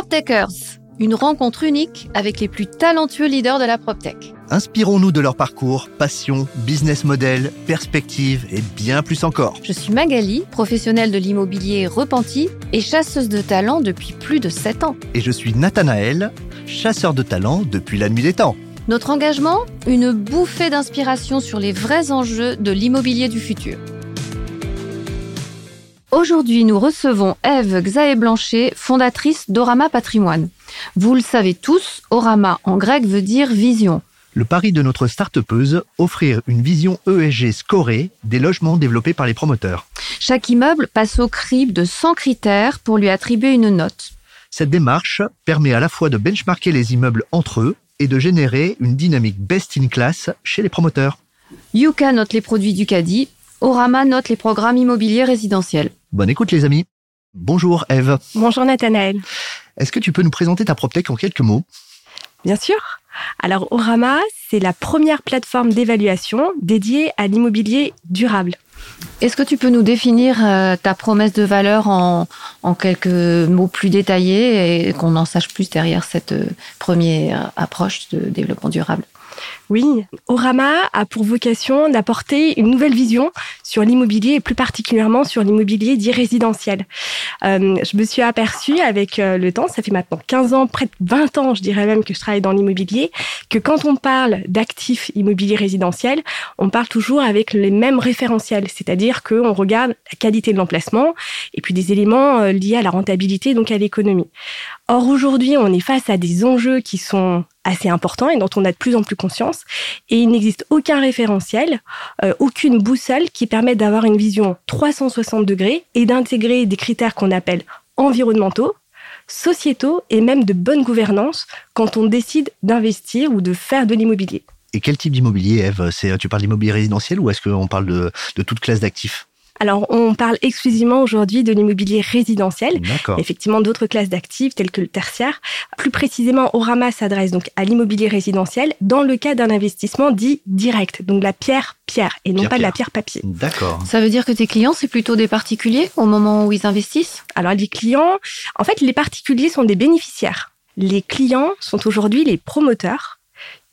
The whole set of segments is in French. PropTechers, une rencontre unique avec les plus talentueux leaders de la PropTech. Inspirons-nous de leur parcours, passion, business model, perspectives et bien plus encore. Je suis Magali, professionnelle de l'immobilier repentie et chasseuse de talents depuis plus de 7 ans. Et je suis Nathanaël, chasseur de talents depuis la nuit des temps. Notre engagement, une bouffée d'inspiration sur les vrais enjeux de l'immobilier du futur. Aujourd'hui, nous recevons Ève Xaé Blanchet, fondatrice d'Orama Patrimoine. Vous le savez tous, Orama en grec veut dire « vision ». Le pari de notre start-upeuse, offrir une vision ESG scorée des logements développés par les promoteurs. Chaque immeuble passe au crible de 100 critères pour lui attribuer une note. Cette démarche permet à la fois de benchmarker les immeubles entre eux et de générer une dynamique best-in-class chez les promoteurs. Yuka note les produits du caddie, Orama note les programmes immobiliers résidentiels. Bonne écoute les amis. Bonjour Ève. Bonjour Nathanaël. Est-ce que tu peux nous présenter ta PropTech en quelques mots ? Bien sûr. Alors Orama, c'est la première plateforme d'évaluation dédiée à l'immobilier durable. Est-ce que tu peux nous définir ta promesse de valeur en quelques mots plus détaillés et qu'on en sache plus derrière cette première approche de développement durable ? Oui, Orama a pour vocation d'apporter une nouvelle vision sur l'immobilier et plus particulièrement sur l'immobilier dit résidentiel. Je me suis aperçue avec le temps, ça fait maintenant 15 ans, près de 20 ans je dirais même que je travaille dans l'immobilier, que quand on parle d'actifs immobiliers résidentiels, on parle toujours avec les mêmes référentiels, c'est-à-dire qu'on regarde la qualité de l'emplacement et puis des éléments liés à la rentabilité, donc à l'économie. Or, aujourd'hui, on est face à des enjeux qui sont assez importants et dont on a de plus en plus conscience. Et il n'existe aucun référentiel, aucune boussole qui permette d'avoir une vision 360 degrés et d'intégrer des critères qu'on appelle environnementaux, sociétaux et même de bonne gouvernance quand on décide d'investir ou de faire de l'immobilier. Et quel type d'immobilier, Ève ? Tu parles d'immobilier résidentiel ou est-ce qu'on parle de toute classe d'actifs ? Alors, on parle exclusivement aujourd'hui de l'immobilier résidentiel. D'accord. Effectivement, d'autres classes d'actifs telles que le tertiaire. Plus précisément, Orama s'adresse donc à l'immobilier résidentiel dans le cas d'un investissement dit direct, donc la pierre-pierre et non pas de la pierre-papier. D'accord. Ça veut dire que tes clients, c'est plutôt des particuliers au moment où ils investissent ? Alors, les clients, en fait, les particuliers sont des bénéficiaires. Les clients sont aujourd'hui les promoteurs.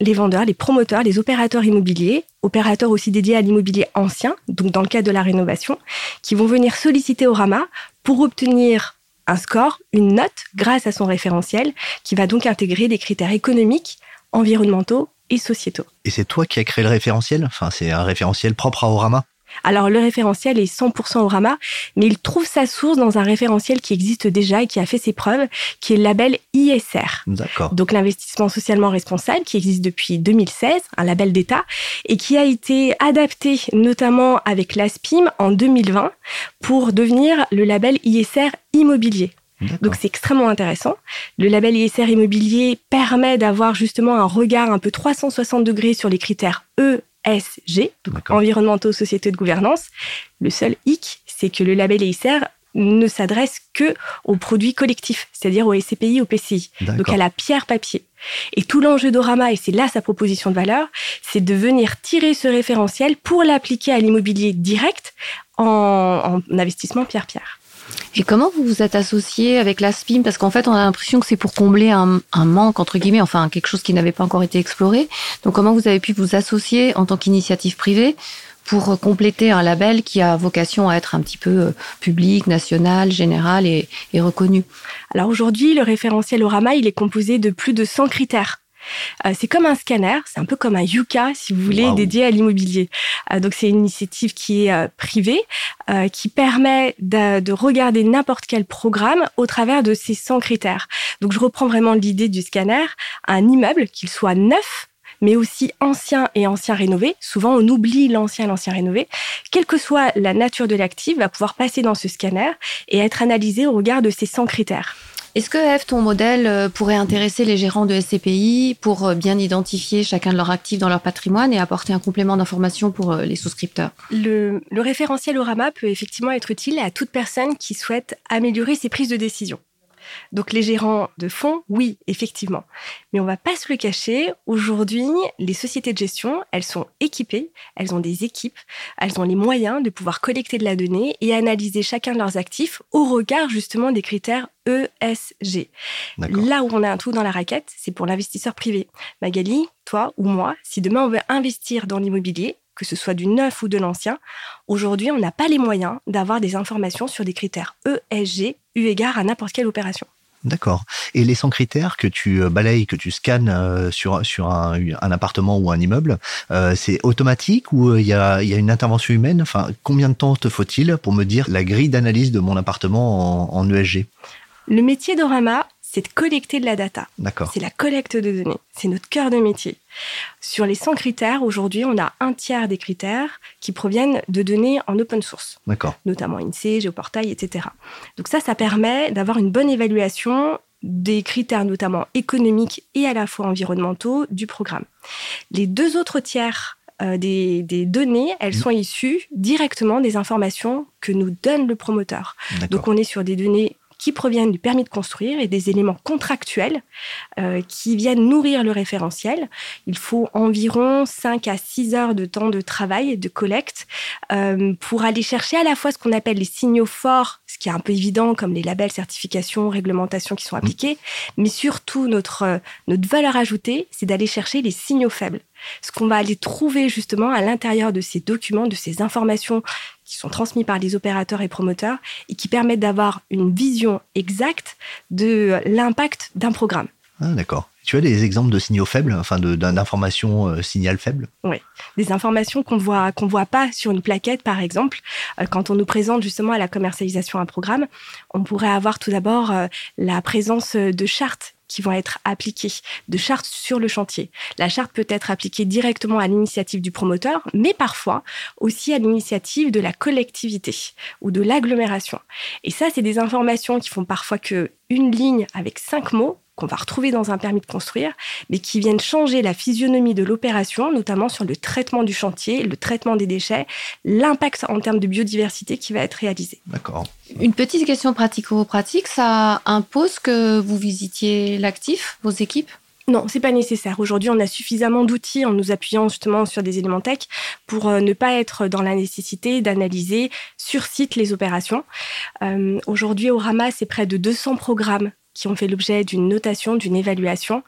Les vendeurs, les promoteurs, les opérateurs immobiliers, opérateurs aussi dédiés à l'immobilier ancien, donc dans le cadre de la rénovation, qui vont venir solliciter Orama pour obtenir un score, une note, grâce à son référentiel, qui va donc intégrer des critères économiques, environnementaux et sociétaux. Et c'est toi qui as créé le référentiel ? Enfin, c'est un référentiel propre à Orama ? Alors, le référentiel est 100% Orama, mais il trouve sa source dans un référentiel qui existe déjà et qui a fait ses preuves, qui est le label ISR. D'accord. Donc, l'investissement socialement responsable, qui existe depuis 2016, un label d'État, et qui a été adapté notamment avec l'ASPIM en 2020 pour devenir le label ISR immobilier. D'accord. Donc, c'est extrêmement intéressant. Le label ISR immobilier permet d'avoir justement un regard un peu 360 degrés sur les critères ESG, donc environnementaux, sociétaux de gouvernance. Le seul hic, c'est que le label ISR ne s'adresse que aux produits collectifs, c'est-à-dire aux SCPI, aux PCI, donc à la pierre-papier. Et tout l'enjeu d'Orama, et c'est là sa proposition de valeur, c'est de venir tirer ce référentiel pour l'appliquer à l'immobilier direct en investissement pierre-pierre. Et comment vous vous êtes associé avec l'ASPIM ? Parce qu'en fait, on a l'impression que c'est pour combler un manque, entre guillemets, enfin quelque chose qui n'avait pas encore été exploré. Donc, comment vous avez pu vous associer en tant qu'initiative privée pour compléter un label qui a vocation à être un petit peu public, national, général et reconnu ? Alors aujourd'hui, le référentiel Orama, il est composé de plus de 100 critères. C'est comme un scanner, c'est un peu comme un Yuka, si vous voulez, dédié à l'immobilier. Donc, c'est une initiative qui est privée, qui permet de regarder n'importe quel programme au travers de ces 100 critères. Donc, je reprends vraiment l'idée du scanner. Un immeuble, qu'il soit neuf, mais aussi ancien et ancien rénové. Souvent, on oublie l'ancien et l'ancien rénové. Quelle que soit la nature de l'actif, va pouvoir passer dans ce scanner et être analysé au regard de ces 100 critères. Est-ce que, Ève, ton modèle pourrait intéresser les gérants de SCPI pour bien identifier chacun de leurs actifs dans leur patrimoine et apporter un complément d'information pour les souscripteurs ? Le référentiel Orama peut effectivement être utile à toute personne qui souhaite améliorer ses prises de décision. Donc les gérants de fonds, oui, effectivement. Mais on ne va pas se le cacher, aujourd'hui, les sociétés de gestion, elles sont équipées, elles ont des équipes, elles ont les moyens de pouvoir collecter de la donnée et analyser chacun de leurs actifs au regard justement des critères ESG. D'accord. Là où on a un trou dans la raquette, c'est pour l'investisseur privé. Magali, toi ou moi, si demain on veut investir dans l'immobilier, que ce soit du neuf ou de l'ancien, aujourd'hui, on n'a pas les moyens d'avoir des informations sur des critères ESG eu égard à n'importe quelle opération. D'accord. Et les 100 critères que tu balayes, que tu scannes sur un appartement ou un immeuble, c'est automatique ou il y a une intervention humaine ? Enfin, combien de temps te faut-il pour me dire la grille d'analyse de mon appartement en ESG ? Le métier d'Orama, c'est de collecter de la data. D'accord. C'est la collecte de données. C'est notre cœur de métier. Sur les 100 critères, aujourd'hui, on a un tiers des critères qui proviennent de données en open source. D'accord. Notamment INSEE, Géoportail, etc. Donc ça permet d'avoir une bonne évaluation des critères notamment économiques et à la fois environnementaux du programme. Les deux autres tiers des données, elles sont issues directement des informations que nous donne le promoteur. D'accord. Donc on est sur des données qui proviennent du permis de construire et des éléments contractuels qui viennent nourrir le référentiel. Il faut environ 5 à 6 heures de temps de travail et de collecte pour aller chercher à la fois ce qu'on appelle les signaux forts, ce qui est un peu évident, comme les labels, certifications, réglementations qui sont appliquées, mais surtout notre valeur ajoutée, c'est d'aller chercher les signaux faibles. Ce qu'on va aller trouver justement à l'intérieur de ces documents, de ces informations qui sont transmis par les opérateurs et promoteurs et qui permettent d'avoir une vision exacte de l'impact d'un programme. Ah, d'accord. Tu as des exemples de signaux faibles, enfin d'informations signal faibles ? Oui, des informations qu'on voit pas sur une plaquette, par exemple. Quand on nous présente justement à la commercialisation un programme, on pourrait avoir tout d'abord la présence de chartes qui vont être appliquées, de chartes sur le chantier. La charte peut être appliquée directement à l'initiative du promoteur, mais parfois aussi à l'initiative de la collectivité ou de l'agglomération. Et ça, c'est des informations qui font parfois qu'une ligne avec 5 mots qu'on va retrouver dans un permis de construire, mais qui viennent changer la physionomie de l'opération, notamment sur le traitement du chantier, le traitement des déchets, l'impact en termes de biodiversité qui va être réalisé. D'accord. Une petite question pratico-pratique, ça impose que vous visitiez l'actif, vos équipes ? Non, c'est pas nécessaire. Aujourd'hui, on a suffisamment d'outils en nous appuyant justement sur des éléments tech pour ne pas être dans la nécessité d'analyser sur site les opérations. Aujourd'hui, Orama, c'est près de 200 programmes qui ont fait l'objet d'une notation, d'une évaluation,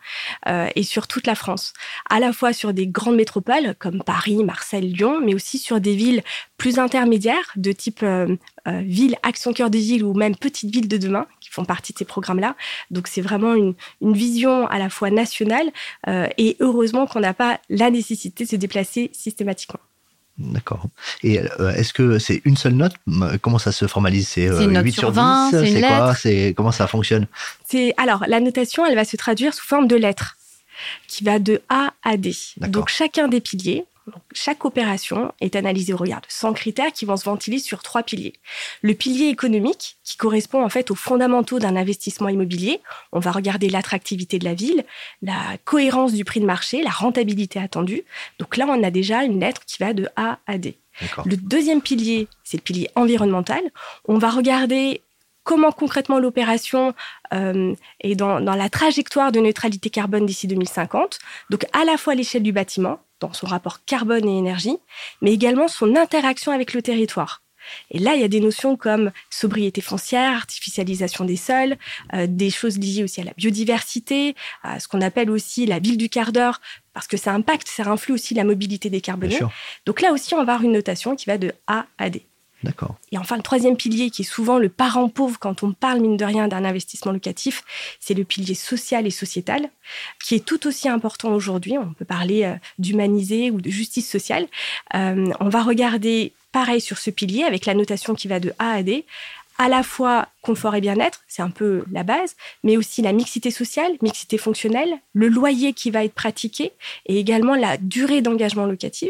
et sur toute la France. À la fois sur des grandes métropoles, comme Paris, Marseille, Lyon, mais aussi sur des villes plus intermédiaires, de type ville, action cœur de ville, ou même petite ville de demain, qui font partie de ces programmes-là. Donc c'est vraiment une vision à la fois nationale, et heureusement qu'on n'a pas la nécessité de se déplacer systématiquement. D'accord. Et est-ce que c'est une seule note ? Comment ça se formalise ? C'est 8 sur 20, 10 ? C'est quoi ? Comment ça fonctionne ? Alors, la notation, elle va se traduire sous forme de lettres, qui va de A à D. D'accord. Donc, chacun des piliers, chaque opération est analysée au regard de 100 critères qui vont se ventiler sur 3 piliers. Le pilier économique, qui correspond en fait aux fondamentaux d'un investissement immobilier. On va regarder l'attractivité de la ville, la cohérence du prix de marché, la rentabilité attendue. Donc là, on a déjà une lettre qui va de A à D. D'accord. Le deuxième pilier, c'est le pilier environnemental. On va regarder comment concrètement l'opération est dans la trajectoire de neutralité carbone d'ici 2050. Donc à la fois l'échelle du bâtiment, dans son rapport carbone et énergie, mais également son interaction avec le territoire. Et là, il y a des notions comme sobriété foncière, artificialisation des sols, des choses liées aussi à la biodiversité, à ce qu'on appelle aussi la ville du quart d'heure, parce que ça impacte, ça influe aussi la mobilité des carbonés. Donc là aussi, on va avoir une notation qui va de A à D. D'accord. Et enfin, le troisième pilier, qui est souvent le parent pauvre quand on parle, mine de rien, d'un investissement locatif, c'est le pilier social et sociétal, qui est tout aussi important aujourd'hui. On peut parler d'humaniser ou de justice sociale. On va regarder, pareil, sur ce pilier, avec la notation qui va de A à D, à la fois confort et bien-être, c'est un peu la base, mais aussi la mixité sociale, mixité fonctionnelle, le loyer qui va être pratiqué et également la durée d'engagement locatif.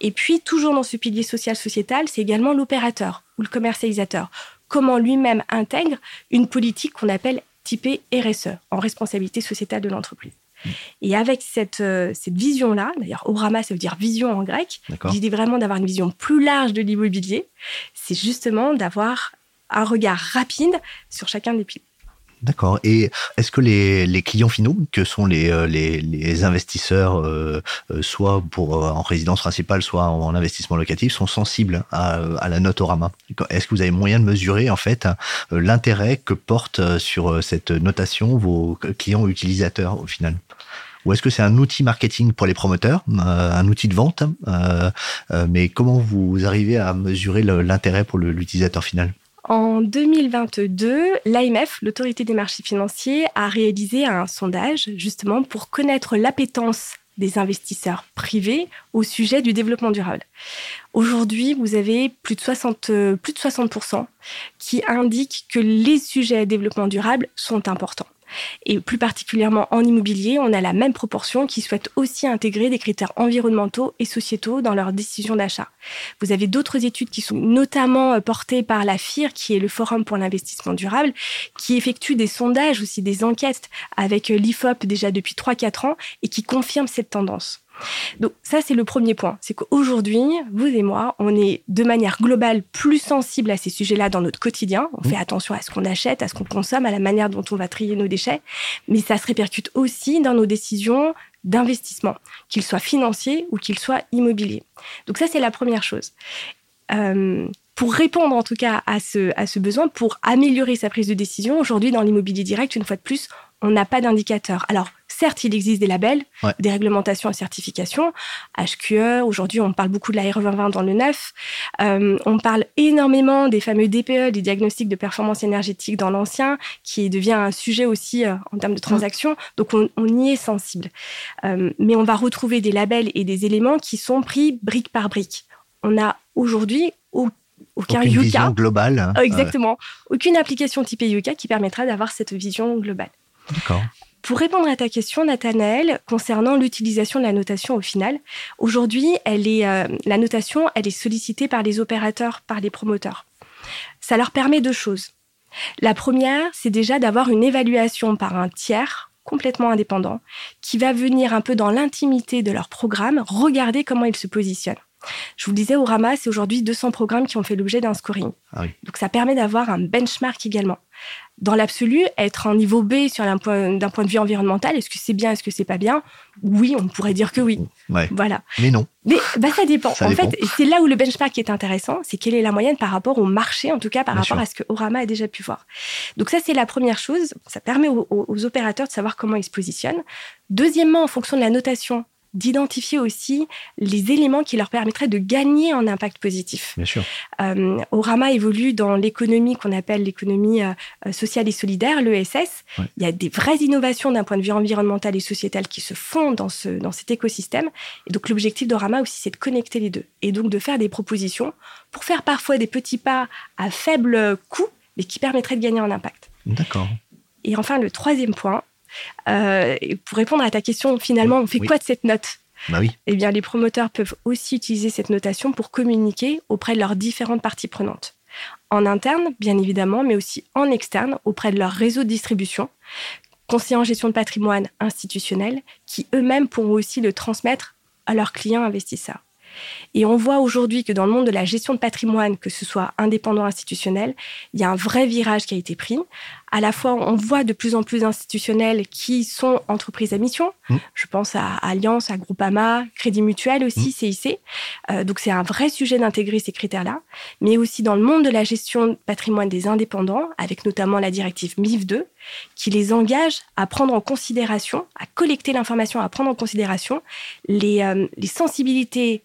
Et puis, toujours dans ce pilier social-sociétal, c'est également l'opérateur ou le commercialisateur. Comment lui-même intègre une politique qu'on appelle typée RSE, en responsabilité sociétale de l'entreprise. Et avec cette vision-là, d'ailleurs, Orama, ça veut dire vision en grec, D'accord. L'idée vraiment d'avoir une vision plus large de l'immobilier, c'est justement d'avoir un regard rapide sur chacun des piliers. D'accord. Et est-ce que les clients finaux, que sont les investisseurs, soit pour en résidence principale, soit en investissement locatif, sont sensibles à la note Orama? Est-ce que vous avez moyen de mesurer en fait l'intérêt que portent sur cette notation vos clients utilisateurs au final? Ou est-ce que c'est un outil marketing pour les promoteurs, un outil de vente, mais comment vous arrivez à mesurer l'intérêt pour l'utilisateur final? En 2022, l'AMF, l'Autorité des marchés financiers, a réalisé un sondage justement pour connaître l'appétence des investisseurs privés au sujet du développement durable. Aujourd'hui, vous avez plus de 60% qui indiquent que les sujets développement durable sont importants. Et plus particulièrement en immobilier, on a la même proportion qui souhaitent aussi intégrer des critères environnementaux et sociétaux dans leurs décisions d'achat. Vous avez d'autres études qui sont notamment portées par la FIR, qui est le Forum pour l'investissement durable, qui effectue des sondages, aussi des enquêtes avec l'IFOP déjà depuis 3-4 ans et qui confirme cette tendance. Donc ça, c'est le premier point. C'est qu'aujourd'hui, vous et moi, on est de manière globale plus sensible à ces sujets-là dans notre quotidien. On fait attention à ce qu'on achète, à ce qu'on consomme, à la manière dont on va trier nos déchets. Mais ça se répercute aussi dans nos décisions d'investissement, qu'ils soient financiers ou qu'ils soient immobiliers. Donc ça, c'est la première chose. Pour répondre en tout cas à ce besoin, pour améliorer sa prise de décision, aujourd'hui, dans l'immobilier direct, une fois de plus, on n'a pas d'indicateur. Alors, certes, il existe des labels, des réglementations et certifications. HQE, aujourd'hui, on parle beaucoup de la RE2020 dans le neuf. On parle énormément des fameux DPE, des diagnostics de performance énergétique dans l'ancien, qui devient un sujet aussi en termes de transactions. Donc, on y est sensible. Mais on va retrouver des labels et des éléments qui sont pris brique par brique. On n'a aujourd'hui aucune Yuka. Vision globale. Exactement. Aucune application typée Yuka qui permettra d'avoir cette vision globale. D'accord. Pour répondre à ta question, Nathanaël, concernant l'utilisation de la notation au final, aujourd'hui, la notation, elle est sollicitée par les opérateurs, par les promoteurs. Ça leur permet deux choses. La première, c'est déjà d'avoir une évaluation par un tiers complètement indépendant qui va venir un peu dans l'intimité de leur programme, regarder comment ils se positionnent. Je vous le disais, Orama, c'est aujourd'hui 200 programmes qui ont fait l'objet d'un scoring. Ah oui. Donc, ça permet d'avoir un benchmark également. Dans l'absolu, être en niveau B d'un point de vue environnemental, est-ce que c'est bien, est-ce que c'est pas bien? Oui, on pourrait dire que oui. Ouais. Voilà. Mais non. Mais ça dépend. En fait, c'est là où le benchmark est intéressant, c'est quelle est la moyenne par rapport au marché, en tout cas par bien rapport sûr. À ce que Orama a déjà pu voir. Donc ça, c'est la première chose. Ça permet aux opérateurs de savoir comment ils se positionnent. Deuxièmement, en fonction de la notation, d'identifier aussi les éléments qui leur permettraient de gagner en impact positif. Bien sûr. Orama évolue dans l'économie qu'on appelle l'économie sociale et solidaire, l'ESS. Ouais. Il y a des vraies innovations d'un point de vue environnemental et sociétal qui se font dans cet écosystème. Et donc, l'objectif d'Orama aussi, c'est de connecter les deux et donc de faire des propositions pour faire parfois des petits pas à faible coût, mais qui permettraient de gagner en impact. D'accord. Et enfin, le troisième point, pour répondre à ta question, finalement, on fait quoi de cette note? Bah oui. Eh bien, les promoteurs peuvent aussi utiliser cette notation pour communiquer auprès de leurs différentes parties prenantes. En interne, bien évidemment, mais aussi en externe, auprès de leur réseau de distribution, conseillers en gestion de patrimoine institutionnel, qui eux-mêmes pourront aussi le transmettre à leurs clients investisseurs. Et on voit aujourd'hui que dans le monde de la gestion de patrimoine, que ce soit indépendant institutionnel, il y a un vrai virage qui a été pris. À la fois, on voit de plus en plus d'institutionnels qui sont entreprises à mission. Je pense à Allianz, à Groupama, Crédit Mutuel aussi, CIC. Donc, c'est un vrai sujet d'intégrer ces critères-là. Mais aussi dans le monde de la gestion de patrimoine des indépendants, avec notamment la directive MIF2, qui les engage à prendre en considération, à collecter l'information, à prendre en considération les sensibilités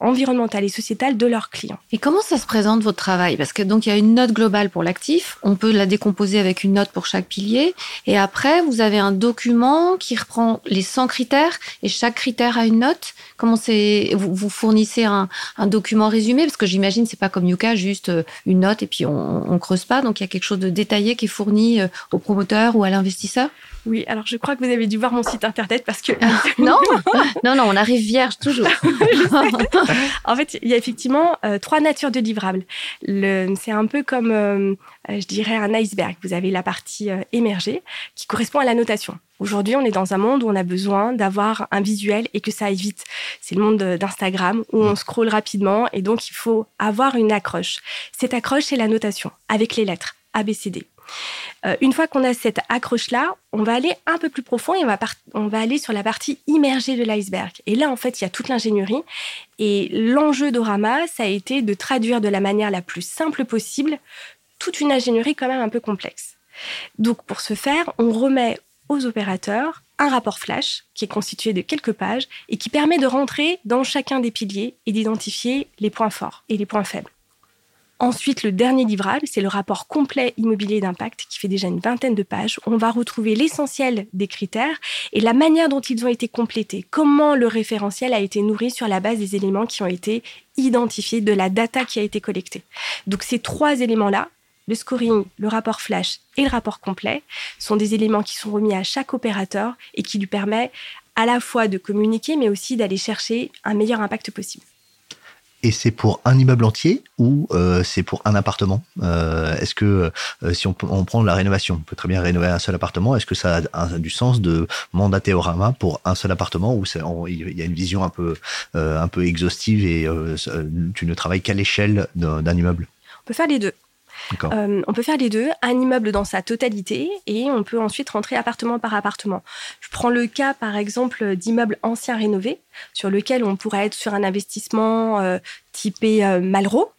environnementale et sociétale de leurs clients. Et comment ça se présente votre travail? Parce que donc il y a une note globale pour l'actif, on peut la décomposer avec une note pour chaque pilier, et après vous avez un document qui reprend les 100 critères et chaque critère a une note. Comment c'est? Vous fournissez un document résumé, parce que j'imagine c'est pas comme Yuka, juste une note et puis on creuse pas. Donc il y a quelque chose de détaillé qui est fourni au promoteur ou à l'investisseur. Oui, alors je crois que vous avez dû voir mon site internet parce que... Non, on arrive vierge toujours. En fait, il y a effectivement trois natures de livrables. C'est un peu comme, je dirais, un iceberg. Vous avez la partie émergée qui correspond à la notation. Aujourd'hui, on est dans un monde où on a besoin d'avoir un visuel et que ça aille vite. C'est le monde d'Instagram où on scrolle rapidement et donc il faut avoir une accroche. Cette accroche, c'est la notation avec les lettres ABCD. Une fois qu'on a cette accroche-là, on va aller un peu plus profond et on va aller sur la partie immergée de l'iceberg. Et là, en fait, il y a toute l'ingénierie. Et l'enjeu d'Orama, ça a été de traduire de la manière la plus simple possible toute une ingénierie quand même un peu complexe. Donc, pour ce faire, on remet aux opérateurs un rapport flash qui est constitué de quelques pages et qui permet de rentrer dans chacun des piliers et d'identifier les points forts et les points faibles. Ensuite, le dernier livrable, c'est le rapport complet immobilier d'impact qui fait déjà une vingtaine de pages. On va retrouver l'essentiel des critères et la manière dont ils ont été complétés, comment le référentiel a été nourri sur la base des éléments qui ont été identifiés, de la data qui a été collectée. Donc, ces trois éléments-là, le scoring, le rapport flash et le rapport complet, sont des éléments qui sont remis à chaque opérateur et qui lui permet à la fois de communiquer, mais aussi d'aller chercher un meilleur impact possible. Et c'est pour un immeuble entier ou c'est pour un appartement ? Est-ce que si on prend la rénovation, on peut très bien rénover un seul appartement, est-ce que ça a du sens de mandater Orama pour un seul appartement ou il y a une vision un peu exhaustive et tu ne travailles qu'à l'échelle d'un immeuble ? On peut faire les deux. On peut faire les deux, un immeuble dans sa totalité et on peut ensuite rentrer appartement par appartement. Je prends le cas par exemple d'immeubles anciens rénovés sur lequel on pourrait être sur un investissement typé Malraux.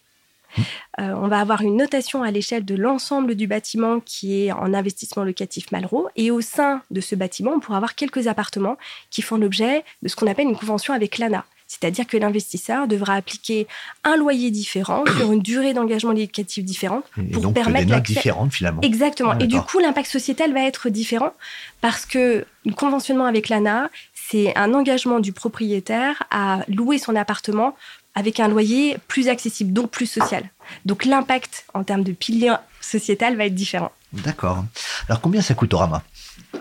On va avoir une notation à l'échelle de l'ensemble du bâtiment qui est en investissement locatif Malraux. Et au sein de ce bâtiment, on pourra avoir quelques appartements qui font l'objet de ce qu'on appelle une convention avec l'ANA. C'est-à-dire que l'investisseur devra appliquer un loyer différent sur une durée d'engagement locatif différente pour donc permettre l'accès. Différentes finalement. Exactement. Ah, et du coup, l'impact sociétal va être différent parce que le conventionnement avec l'ANA, c'est un engagement du propriétaire à louer son appartement avec un loyer plus accessible, donc plus social. Donc l'impact en termes de pilier sociétal va être différent. D'accord. Alors combien ça coûte Orama ?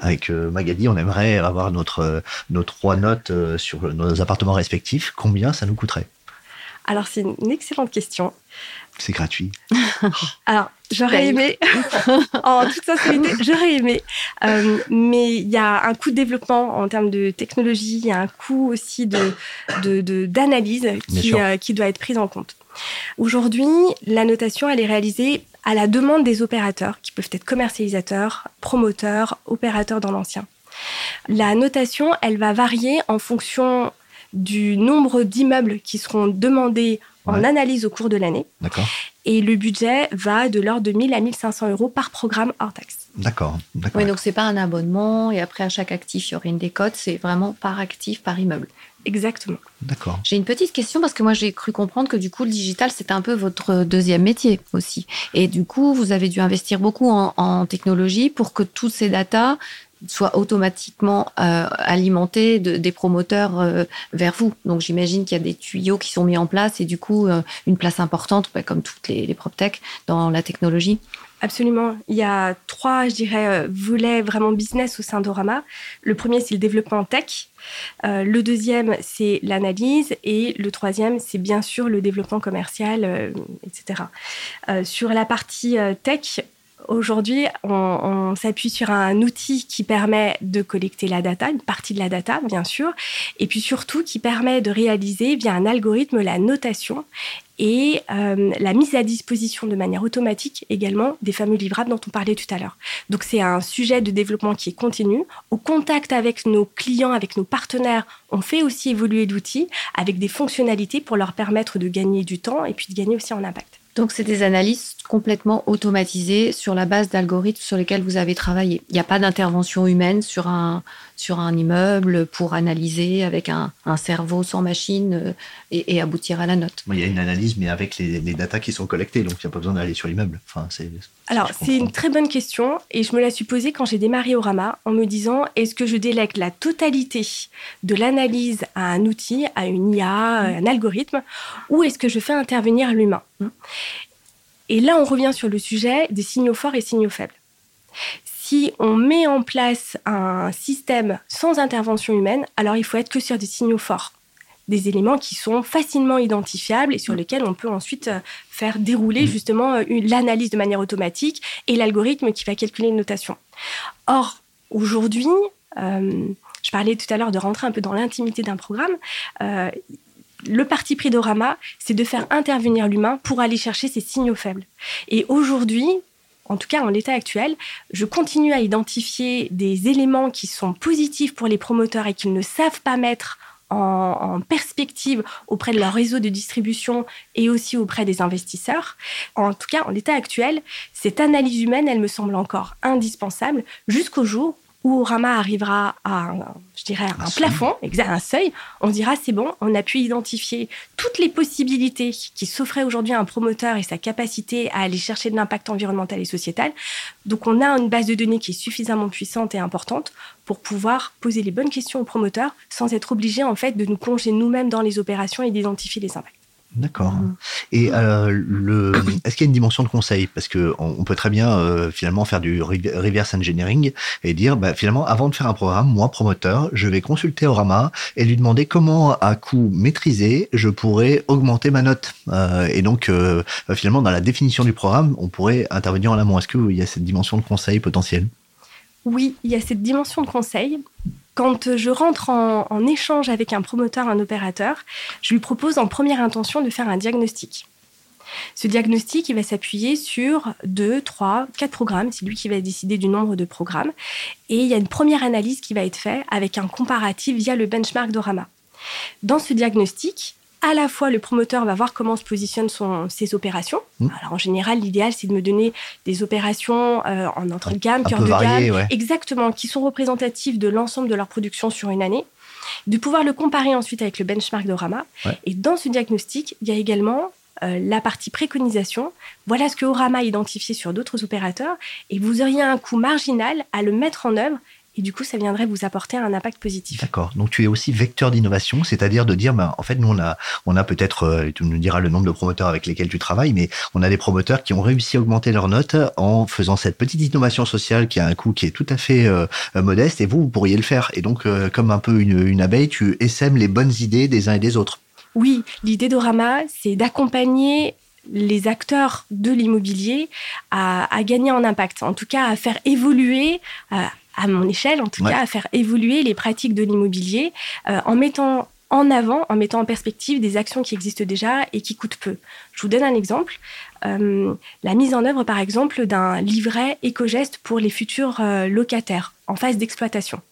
Avec Magali, on aimerait avoir nos trois notes sur nos appartements respectifs. Combien ça nous coûterait ? Alors, c'est une excellente question. C'est gratuit. Alors, j'aurais aimé, en toute sincérité, mais il y a un coût de développement en termes de technologie, il y a un coût aussi d'analyse qui doit être prise en compte. Aujourd'hui, la notation, elle est réalisée à la demande des opérateurs, qui peuvent être commercialisateurs, promoteurs, opérateurs dans l'ancien. La notation, elle va varier en fonction du nombre d'immeubles qui seront demandés en analyse au cours de l'année. D'accord. Et le budget va de l'ordre de 1 000 à 1 500 euros par programme hors taxe. D'accord. Oui, donc ce n'est pas un abonnement et après à chaque actif, il y aurait une décote. C'est vraiment par actif, par immeuble. Exactement. D'accord. J'ai une petite question parce que moi, j'ai cru comprendre que du coup, le digital, c'était un peu votre deuxième métier aussi. Et du coup, vous avez dû investir beaucoup en technologie pour que toutes ces datas soient automatiquement alimentées des promoteurs vers vous. Donc, j'imagine qu'il y a des tuyaux qui sont mis en place et du coup, une place importante, comme toutes les proptech, dans la technologie. Absolument. Il y a trois, je dirais, volets vraiment business au sein d'Orama. Le premier, c'est le développement tech. Le deuxième, c'est l'analyse. Et le troisième, c'est bien sûr le développement commercial, etc. Sur la partie tech, aujourd'hui, on s'appuie sur un outil qui permet de collecter la data, une partie de la data, bien sûr, et puis surtout qui permet de réaliser via un algorithme la notation et la mise à disposition de manière automatique également des fameux livrables dont on parlait tout à l'heure. Donc, c'est un sujet de développement qui est continu. Au contact avec nos clients, avec nos partenaires, on fait aussi évoluer l'outil avec des fonctionnalités pour leur permettre de gagner du temps et puis de gagner aussi en impact. Donc, c'est des analyses complètement automatisées sur la base d'algorithmes sur lesquels vous avez travaillé. Il n'y a pas d'intervention humaine sur un immeuble pour analyser avec un cerveau sans machine et aboutir à la note. Il y a une analyse, mais avec les datas qui sont collectées, donc il n'y a pas besoin d'aller sur l'immeuble. Enfin, Alors, c'est une très bonne question et je me la suis posée quand j'ai démarré Orama en me disant, est-ce que je délègue la totalité de l'analyse à un outil, à une IA, un algorithme, ou est-ce que je fais intervenir l'humain ? Et là, on revient sur le sujet des signaux forts et signaux faibles. Si on met en place un système sans intervention humaine, alors il faut être que sur des signaux forts, des éléments qui sont facilement identifiables et sur lesquels on peut ensuite faire dérouler justement l'analyse de manière automatique et l'algorithme qui va calculer une notation. Or, aujourd'hui, je parlais tout à l'heure de rentrer un peu dans l'intimité d'un programme. Le parti pris d'Orama, c'est de faire intervenir l'humain pour aller chercher ses signaux faibles. Et aujourd'hui, en tout cas en l'état actuel, je continue à identifier des éléments qui sont positifs pour les promoteurs et qu'ils ne savent pas mettre en perspective auprès de leur réseau de distribution et aussi auprès des investisseurs. En tout cas, en l'état actuel, cette analyse humaine, elle me semble encore indispensable jusqu'au jour où Orama arrivera à, je dirais, un plafond, un seuil. On dira, c'est bon, on a pu identifier toutes les possibilités qui s'offraient aujourd'hui à un promoteur et sa capacité à aller chercher de l'impact environnemental et sociétal. Donc, on a une base de données qui est suffisamment puissante et importante pour pouvoir poser les bonnes questions aux promoteurs sans être obligé, en fait, de nous plonger nous-mêmes dans les opérations et d'identifier les impacts. D'accord. Et est-ce qu'il y a une dimension de conseil ? Parce qu'on peut très bien finalement faire du reverse engineering et dire finalement, avant de faire un programme, moi, promoteur, je vais consulter Orama et lui demander comment, à coût maîtrisé, je pourrais augmenter ma note. Et donc, finalement, dans la définition du programme, on pourrait intervenir en amont. Est-ce qu'il y a cette dimension de conseil potentielle ? Oui, il y a cette dimension de conseil. Quand je rentre en échange avec un promoteur, un opérateur, je lui propose en première intention de faire un diagnostic. Ce diagnostic, il va s'appuyer sur 2, 3, 4 programmes. C'est lui qui va décider du nombre de programmes. Et il y a une première analyse qui va être faite avec un comparatif via le benchmark d'Orama. Dans ce diagnostic, à la fois, le promoteur va voir comment se positionnent ses opérations. Alors, en général, l'idéal, c'est de me donner des opérations en entrée de gamme, cœur de gamme, ouais. Exactement, qui sont représentatives de l'ensemble de leur production sur une année, de pouvoir le comparer ensuite avec le benchmark d'Orama. Ouais. Et dans ce diagnostic, il y a également la partie préconisation. Voilà ce que Orama a identifié sur d'autres opérateurs et vous auriez un coût marginal à le mettre en œuvre. Et du coup, ça viendrait vous apporter un impact positif. D'accord. Donc, tu es aussi vecteur d'innovation, c'est-à-dire de dire, en fait, nous, on a peut-être, tu nous diras le nombre de promoteurs avec lesquels tu travailles, mais on a des promoteurs qui ont réussi à augmenter leurs notes en faisant cette petite innovation sociale qui a un coût qui est tout à fait modeste, et vous pourriez le faire. Et donc, comme un peu une abeille, tu essèmes les bonnes idées des uns et des autres. Oui, l'idée d'Orama, c'est d'accompagner les acteurs de l'immobilier à gagner en impact, en tout cas à faire évoluer... à mon échelle, en tout cas, à faire évoluer les pratiques de l'immobilier en mettant en avant, en mettant en perspective des actions qui existent déjà et qui coûtent peu. Je vous donne un exemple. La mise en œuvre, par exemple, d'un livret éco-geste pour les futurs locataires en phase d'exploitation.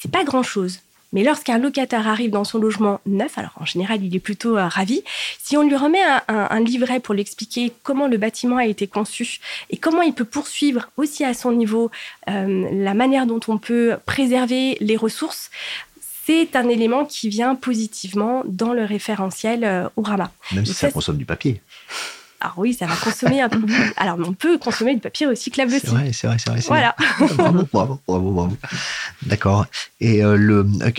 C'est pas grand-chose. Mais lorsqu'un locataire arrive dans son logement neuf, alors en général, il est plutôt ravi, si on lui remet un livret pour lui expliquer comment le bâtiment a été conçu et comment il peut poursuivre aussi à son niveau la manière dont on peut préserver les ressources, c'est un élément qui vient positivement dans le référentiel Orama. Même si ça consomme du papier. Alors oui, ça va consommer un peu. Alors, on peut consommer du papier recyclable aussi. C'est vrai. Voilà. Bravo. D'accord. Et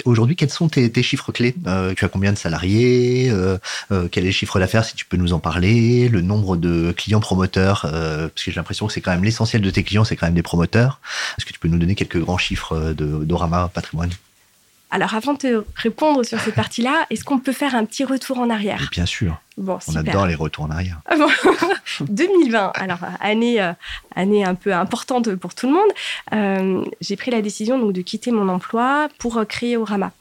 aujourd'hui, quels sont tes chiffres clés ? Tu as combien de salariés ? Quel est le chiffre d'affaires, si tu peux nous en parler ? Le nombre de clients promoteurs, parce que j'ai l'impression que c'est quand même l'essentiel de tes clients, c'est quand même des promoteurs. Est-ce que tu peux nous donner quelques grands chiffres d'Orama Patrimoine ? Alors, avant de te répondre sur cette partie-là, est-ce qu'on peut faire un petit retour en arrière ? Bien sûr. Bon, on adore les retours en arrière. 2020, alors année un peu importante pour tout le monde. J'ai pris la décision donc de quitter mon emploi pour créer Orama.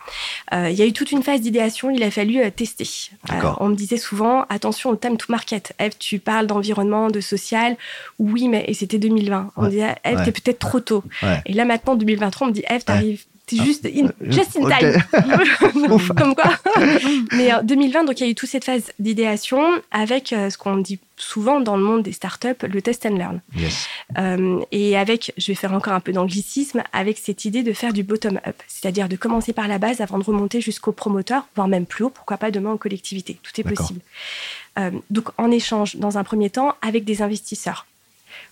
Il y a eu toute une phase d'idéation, il a fallu tester. On me disait souvent, attention au time to market. Ève, tu parles d'environnement, de social. Oui, mais c'était 2020. On me disait, Ève, t'es peut-être trop tôt. Ouais. Et là, maintenant, 2023, on me dit, Ève, t'arrives... C'est just in time. Comme quoi. Mais en 2020, donc, il y a eu toute cette phase d'idéation avec ce qu'on dit souvent dans le monde des startups, le test and learn. Yes. Et avec, je vais faire encore un peu d'anglicisme, avec cette idée de faire du bottom-up, c'est-à-dire de commencer par la base avant de remonter jusqu'au promoteur, voire même plus haut, pourquoi pas demain en collectivité. Tout est possible. Donc, en échange, dans un premier temps, avec des investisseurs.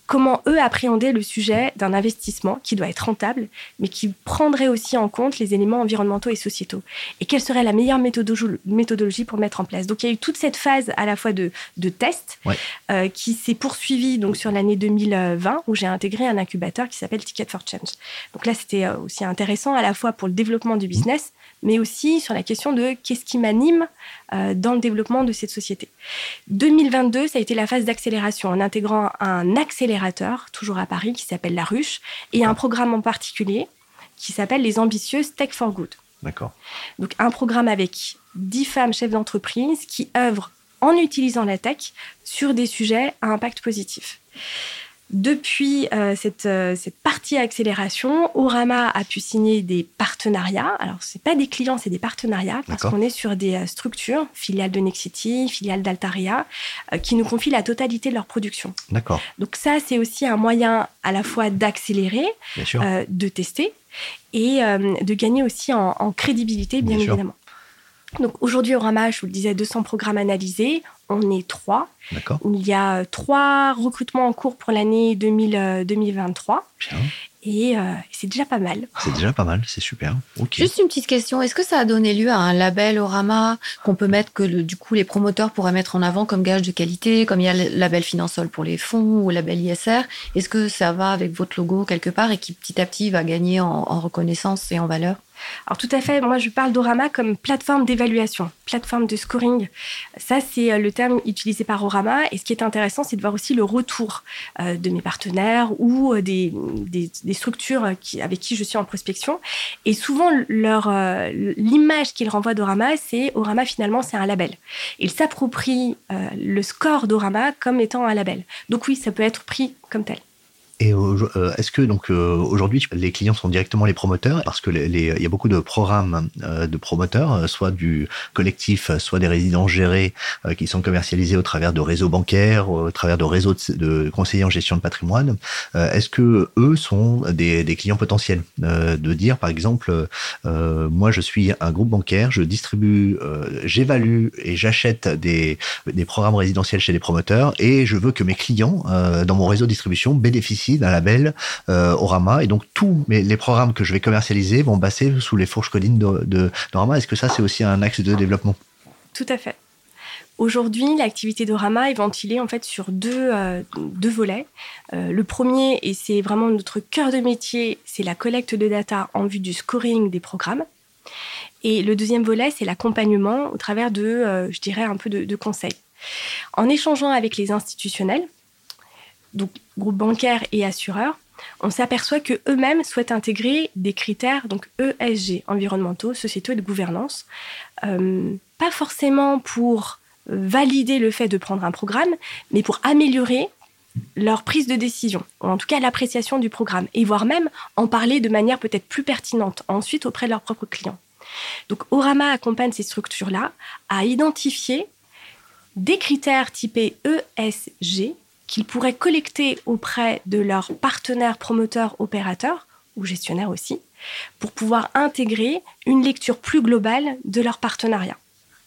Comment eux appréhendaient le sujet d'un investissement qui doit être rentable, mais qui prendrait aussi en compte les éléments environnementaux et sociétaux. Et quelle serait la meilleure méthodologie pour mettre en place. Donc, il y a eu toute cette phase à la fois de test qui s'est poursuivie donc, sur l'année 2020, où j'ai intégré un incubateur qui s'appelle Ticket for Change. Donc là, c'était aussi intéressant à la fois pour le développement du business, mais aussi sur la question de qu'est-ce qui m'anime dans le développement de cette société. 2022, ça a été la phase d'accélération en intégrant un accélérateur, toujours à Paris, qui s'appelle La Ruche, et un programme en particulier qui s'appelle Les ambitieuses Tech for Good. D'accord. Donc, un programme avec 10 femmes chefs d'entreprise qui œuvrent en utilisant la tech sur des sujets à impact positif. Depuis cette partie accélération, Orama a pu signer des partenariats. Alors, ce n'est pas des clients, c'est des partenariats, parce qu'on est sur des structures, filiales de Nexity, filiales d'Altaria, qui nous confient la totalité de leur production. D'accord. Donc ça, c'est aussi un moyen à la fois d'accélérer, de tester et de gagner aussi en crédibilité, bien évidemment. Donc aujourd'hui, Orama, je vous le disais, 200 programmes analysés. On est 3. D'accord. Il y a 3 recrutements en cours pour l'année 2023. Bien. Et c'est déjà pas mal. C'est déjà pas mal, c'est super. Okay. Juste une petite question. Est-ce que ça a donné lieu à un label Orama qu'on peut mettre, que du coup les promoteurs pourraient mettre en avant comme gage de qualité, comme il y a le label Finansol pour les fonds ou le label ISR? Est-ce que ça va avec votre logo quelque part et qui petit à petit va gagner en reconnaissance et en valeur? Alors tout à fait, moi je parle d'Orama comme plateforme d'évaluation, plateforme de scoring. Ça c'est le terme utilisé par Orama, et ce qui est intéressant c'est de voir aussi le retour de mes partenaires ou des structures avec qui je suis en prospection. Et souvent l'image qu'ils renvoient d'Orama, c'est Orama finalement c'est un label. Ils s'approprient le score d'Orama comme étant un label. Donc oui, ça peut être pris comme tel. Et est-ce que donc aujourd'hui les clients sont directement les promoteurs, parce que il y a beaucoup de programmes de promoteurs, soit du collectif, soit des résidences gérées qui sont commercialisées au travers de réseaux bancaires, au travers de réseaux de conseillers en gestion de patrimoine. Est-ce que eux sont des clients potentiels, de dire par exemple moi je suis un groupe bancaire, je distribue, j'évalue et j'achète des programmes résidentiels chez les promoteurs, et je veux que mes clients dans mon réseau de distribution bénéficient d'un label Orama, et donc tous les programmes que je vais commercialiser vont passer sous les fourches codines d'Orama. Est-ce que ça, c'est aussi un axe de développement ? Tout à fait. Aujourd'hui, l'activité d'Orama est ventilée en fait sur deux volets. Le premier, et c'est vraiment notre cœur de métier, c'est la collecte de data en vue du scoring des programmes. Et le deuxième volet, c'est l'accompagnement au travers je dirais, un peu de conseils. En échangeant avec les institutionnels, donc groupes bancaires et assureurs, on s'aperçoit qu'eux-mêmes souhaitent intégrer des critères donc ESG, environnementaux, sociétaux et de gouvernance. Pas forcément pour valider le fait de prendre un programme, mais pour améliorer leur prise de décision, ou en tout cas l'appréciation du programme, et voire même en parler de manière peut-être plus pertinente ensuite auprès de leurs propres clients. Donc Orama accompagne ces structures-là à identifier des critères typés ESG, qu'ils pourraient collecter auprès de leurs partenaires promoteurs, opérateurs ou gestionnaires aussi, pour pouvoir intégrer une lecture plus globale de leur partenariat.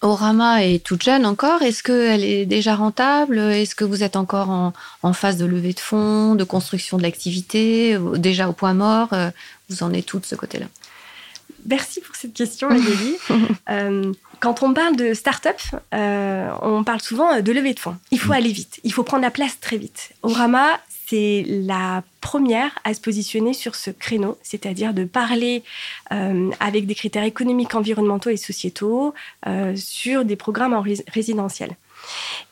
Orama est toute jeune encore. Est-ce qu'elle est déjà rentable ? Est-ce que vous êtes encore en phase de levée de fonds, de construction de l'activité, déjà au point mort ? Vous en êtes tout de ce côté-là. Merci pour cette question, Amélie. Quand on parle de start-up, on parle souvent de levée de fonds. Il faut aller vite, il faut prendre la place très vite. Orama, c'est la première à se positionner sur ce créneau, c'est-à-dire de parler avec des critères économiques, environnementaux et sociétaux sur des programmes en résidentiel.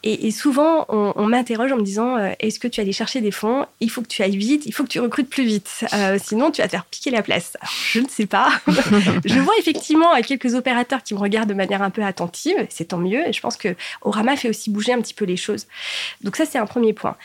Et souvent, on m'interroge en me disant « Est-ce que tu allais chercher des fonds ? Il faut que tu ailles vite, il faut que tu recrutes plus vite. Sinon, tu vas te faire piquer la place. » Je ne sais pas. Je vois effectivement quelques opérateurs qui me regardent de manière un peu attentive. C'est tant mieux. Et je pense que Orama fait aussi bouger un petit peu les choses. Donc ça, c'est un premier point.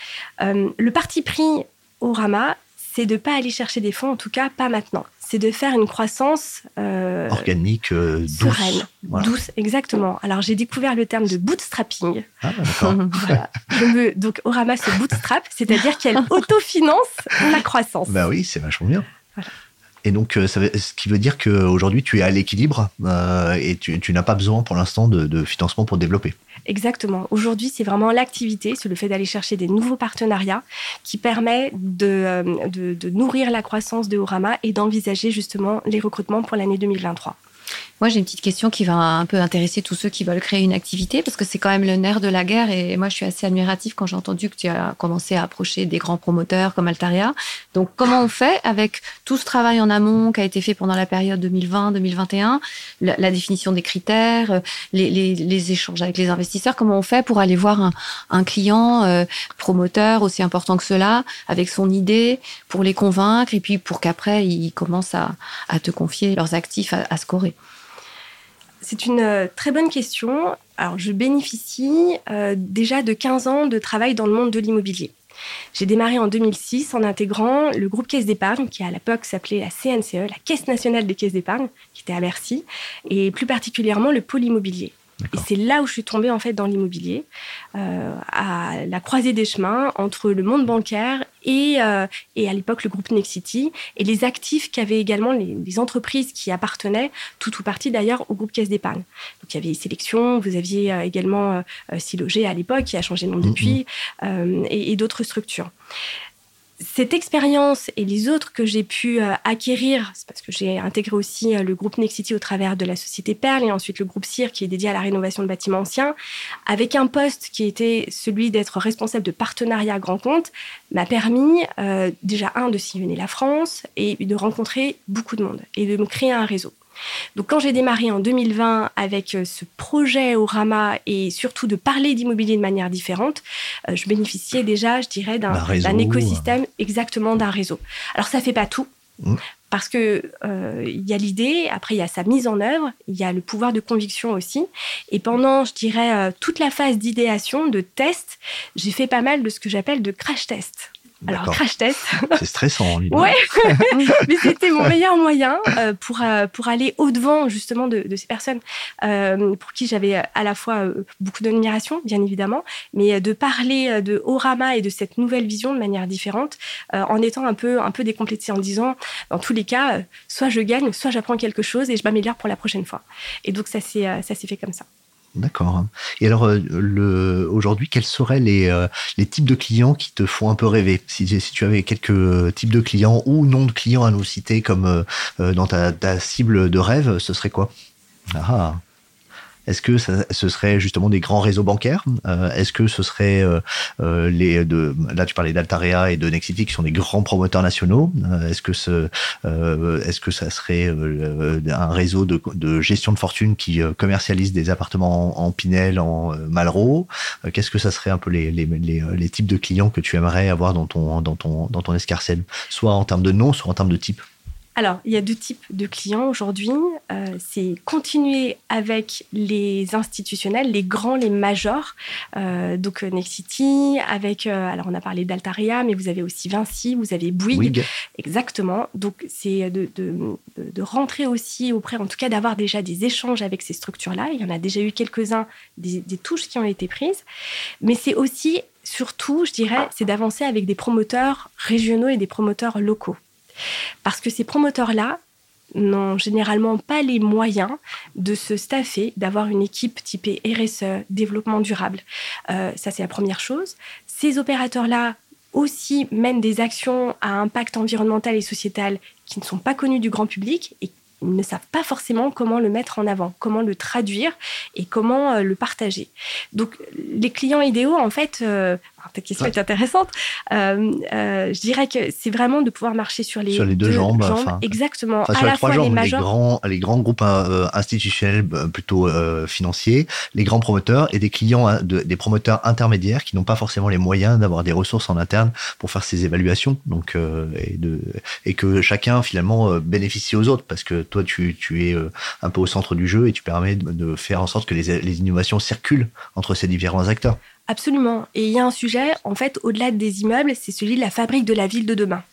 Le parti pris Orama, c'est de ne pas aller chercher des fonds, en tout cas pas maintenant. C'est de faire une croissance organique, douce. Sereine, voilà. Douce, exactement. Alors, j'ai découvert le terme de bootstrapping. Ah, d'accord. Voilà. Donc, Orama se bootstrap, c'est-à-dire qu'elle autofinance la croissance. Bah oui, c'est vachement bien. Voilà. Et donc, ce qui veut dire qu'aujourd'hui, tu es à l'équilibre et tu n'as pas besoin pour l'instant de financement pour te développer. Exactement. Aujourd'hui, c'est vraiment l'activité, c'est le fait d'aller chercher des nouveaux partenariats qui permet de nourrir la croissance de Orama et d'envisager justement les recrutements pour l'année 2023. Moi, j'ai une petite question qui va un peu intéresser tous ceux qui veulent créer une activité, parce que c'est quand même le nerf de la guerre. Et moi, je suis assez admirative quand j'ai entendu que tu as commencé à approcher des grands promoteurs comme Altaria. Donc, comment on fait avec tout ce travail en amont qui a été fait pendant la période 2020-2021, la définition des critères, les échanges avec les investisseurs? Comment on fait pour aller voir un client promoteur aussi important que cela, avec son idée, pour les convaincre et puis pour qu'après, ils commencent à te confier leurs actifs à scorer? C'est une très bonne question. Alors, je bénéficie déjà de 15 ans de travail dans le monde de l'immobilier. J'ai démarré en 2006 en intégrant le groupe Caisse d'épargne, qui à l'époque s'appelait la CNCE, la Caisse nationale des caisses d'épargne, qui était à Bercy, et plus particulièrement le pôle immobilier. D'accord. Et c'est là où je suis tombée en fait dans l'immobilier, à la croisée des chemins entre le monde bancaire et à l'époque le groupe Nexity et les actifs qu'avaient également les entreprises qui appartenaient tout ou partie d'ailleurs au groupe Caisse d'épargne. Donc il y avait Sélection, vous aviez également Silogé à l'époque qui a changé de nom depuis et d'autres structures. Cette expérience et les autres que j'ai pu acquérir, c'est parce que j'ai intégré aussi le groupe Nexity au travers de la société Perle et ensuite le groupe CIR qui est dédié à la rénovation de bâtiments anciens, avec un poste qui était celui d'être responsable de partenariat grand compte, m'a permis déjà de sillonner la France et de rencontrer beaucoup de monde et de me créer un réseau. Donc, quand j'ai démarré en 2020 avec ce projet Orama et surtout de parler d'immobilier de manière différente, je bénéficiais déjà, je dirais, d'un écosystème, exactement d'un réseau. Alors, ça ne fait pas tout. Parce que y a l'idée, après il y a sa mise en œuvre, il y a le pouvoir de conviction aussi. Et pendant, je dirais, toute la phase d'idéation, de test, j'ai fait pas mal de ce que j'appelle de crash test. D'accord. Alors, crash test. C'est stressant, l'idée. Ouais, mais c'était mon meilleur moyen pour aller au-devant, justement, de ces personnes pour qui j'avais à la fois beaucoup d'admiration, bien évidemment, mais de parler de Orama et de cette nouvelle vision de manière différente en étant un peu décomplexée, en disant, dans tous les cas, soit je gagne, soit j'apprends quelque chose et je m'améliore pour la prochaine fois. Et donc, ça s'est fait comme ça. D'accord. Et alors, aujourd'hui, quels seraient les types de clients qui te font un peu rêver ? Si tu avais quelques types de clients ou noms de clients à nous citer comme dans ta cible de rêve, ce serait quoi ? Est-ce que ce serait justement des grands réseaux bancaires ? Est-ce que ce serait là tu parlais d'Altarea et de Nexity qui sont des grands promoteurs nationaux. Est-ce que ça serait un réseau de gestion de fortune qui commercialise des appartements en Pinel, en Malraux ? Qu'est-ce que ça serait un peu les types de clients que tu aimerais avoir dans ton escarcelle, soit en termes de nom, soit en termes de type ? Alors, il y a deux types de clients aujourd'hui. C'est continuer avec les institutionnels, les grands, les majors. Donc, Nexity, avec... alors, on a parlé d'Altarea, mais vous avez aussi Vinci, vous avez Bouygues. Exactement. Donc, c'est de rentrer aussi auprès, en tout cas, d'avoir déjà des échanges avec ces structures-là. Il y en a déjà eu quelques-uns, des touches qui ont été prises. Mais c'est aussi, surtout, je dirais, c'est d'avancer avec des promoteurs régionaux et des promoteurs locaux. Parce que ces promoteurs-là n'ont généralement pas les moyens de se staffer, d'avoir une équipe typée RSE, développement durable. Ça, c'est la première chose. Ces opérateurs-là aussi mènent des actions à impact environnemental et sociétal qui ne sont pas connues du grand public et ils ne savent pas forcément comment le mettre en avant, comment le traduire et comment le partager. Donc, les clients idéaux, en fait, ta question est intéressante, je dirais que c'est vraiment de pouvoir marcher sur les deux jambes. Exactement, à la fois les majors. Les grands groupes institutionnels, plutôt financiers, les grands promoteurs et des clients, des promoteurs intermédiaires qui n'ont pas forcément les moyens d'avoir des ressources en interne pour faire ces évaluations. Donc, et que chacun, finalement, bénéficie aux autres parce que toi, tu es un peu au centre du jeu et tu permets de faire en sorte que les innovations circulent entre ces différents acteurs. Absolument. Et il y a un sujet, en fait, au-delà des immeubles, c'est celui de la fabrique de la ville de demain.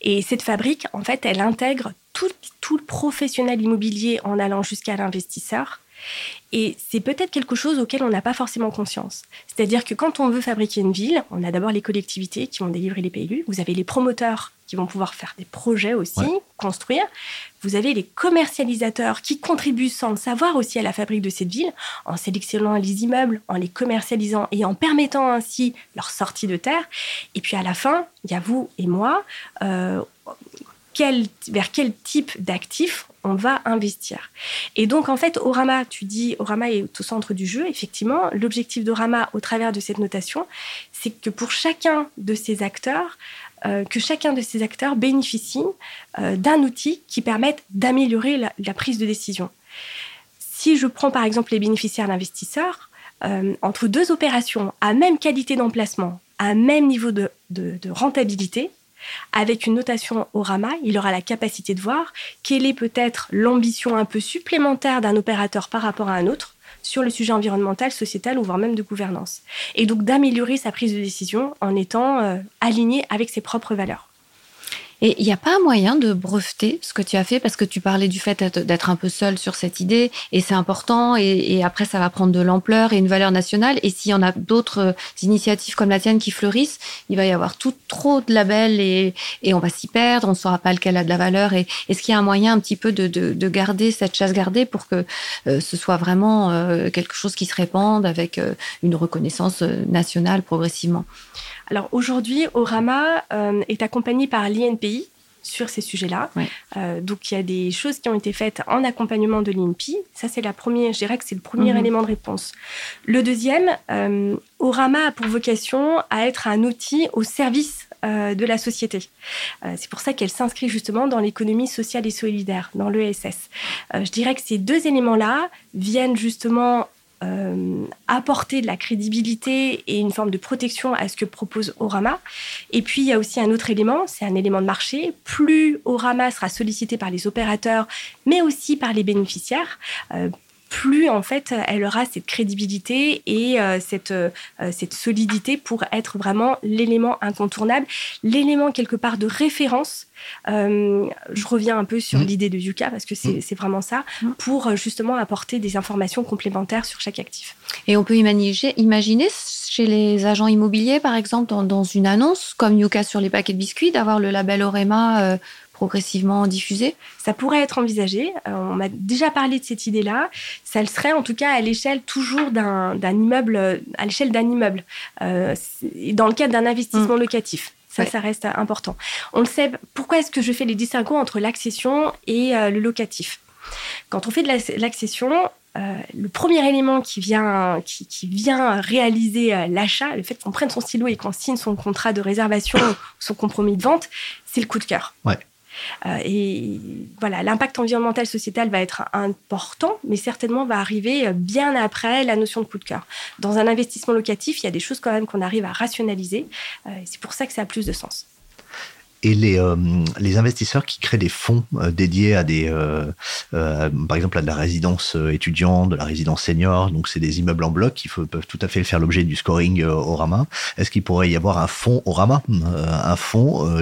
Et cette fabrique, en fait, elle intègre tout le professionnel immobilier en allant jusqu'à l'investisseur. Et c'est peut-être quelque chose auquel on n'a pas forcément conscience. C'est-à-dire que quand on veut fabriquer une ville, on a d'abord les collectivités qui vont délivrer les PLU, vous avez les promoteurs qui vont pouvoir faire des projets aussi, construire, vous avez les commercialisateurs qui contribuent sans le savoir aussi à la fabrique de cette ville, en sélectionnant les immeubles, en les commercialisant et en permettant ainsi leur sortie de terre. Et puis à la fin, il y a vous et moi, vers quel type d'actifs on va investir. Et donc, en fait, Orama, tu dis, Orama est au centre du jeu, effectivement. L'objectif d'Orama, au travers de cette notation, c'est que chacun de ces acteurs bénéficie d'un outil qui permette d'améliorer la prise de décision. Si je prends, par exemple, les bénéficiaires d'investisseurs, entre deux opérations à même qualité d'emplacement, à même niveau de rentabilité, avec une notation Orama, il aura la capacité de voir quelle est peut-être l'ambition un peu supplémentaire d'un opérateur par rapport à un autre, sur le sujet environnemental, sociétal ou voire même de gouvernance. Et donc d'améliorer sa prise de décision en étant aligné avec ses propres valeurs. Et il n'y a pas moyen de breveter ce que tu as fait, parce que tu parlais du fait d'être un peu seul sur cette idée, et c'est important, et après ça va prendre de l'ampleur et une valeur nationale, et s'il y en a d'autres initiatives comme la tienne qui fleurissent, il va y avoir tout trop de labels, et on va s'y perdre, on ne saura pas lequel a de la valeur, et est-ce qu'il y a un moyen un petit peu de garder cette chasse gardée pour que ce soit vraiment quelque chose qui se répande avec une reconnaissance nationale progressivement? Alors aujourd'hui, Orama est accompagné par l'INPI sur ces sujets-là. Oui. Donc il y a des choses qui ont été faites en accompagnement de l'INPI. Ça, c'est la première, je dirais que c'est le premier élément de réponse. Le deuxième, Orama a pour vocation à être un outil au service de la société. C'est pour ça qu'elle s'inscrit justement dans l'économie sociale et solidaire, dans l'ESS. Je dirais que ces deux éléments-là viennent justement apporter de la crédibilité et une forme de protection à ce que propose Orama. Et puis, il y a aussi un autre élément, c'est un élément de marché. Plus Orama sera sollicité par les opérateurs, mais aussi par les bénéficiaires, plus, en fait, elle aura cette crédibilité et cette solidité pour être vraiment l'élément incontournable, l'élément quelque part de référence. Je reviens un peu sur l'idée de Yuka, parce que c'est vraiment ça, pour justement apporter des informations complémentaires sur chaque actif. Et on peut imaginer chez les agents immobiliers, par exemple, dans une annonce, comme Yuka sur les paquets de biscuits, d'avoir le label Orama progressivement diffusé. Ça pourrait être envisagé. On m'a déjà parlé de cette idée-là. Ça le serait, en tout cas, à l'échelle toujours d'un immeuble, à l'échelle d'un immeuble, dans le cadre d'un investissement locatif. Ça reste important. On le sait, pourquoi est-ce que je fais les distinguos entre l'accession et le locatif ? Quand on fait de l'accession, le premier élément qui vient réaliser l'achat, le fait qu'on prenne son stylo et qu'on signe son contrat de réservation ou son compromis de vente, c'est le coup de cœur. Ouais. Et voilà, l'impact environnemental sociétal va être important, mais certainement va arriver bien après la notion de coup de cœur. Dans un investissement locatif, il y a des choses quand même qu'on arrive à rationaliser. Et c'est pour ça que ça a plus de sens. Et les investisseurs qui créent des fonds dédiés à par exemple, à de la résidence étudiante, de la résidence senior, donc c'est des immeubles en bloc qui peuvent tout à fait faire l'objet du scoring Orama. Est-ce qu'il pourrait y avoir un fonds Orama, un fonds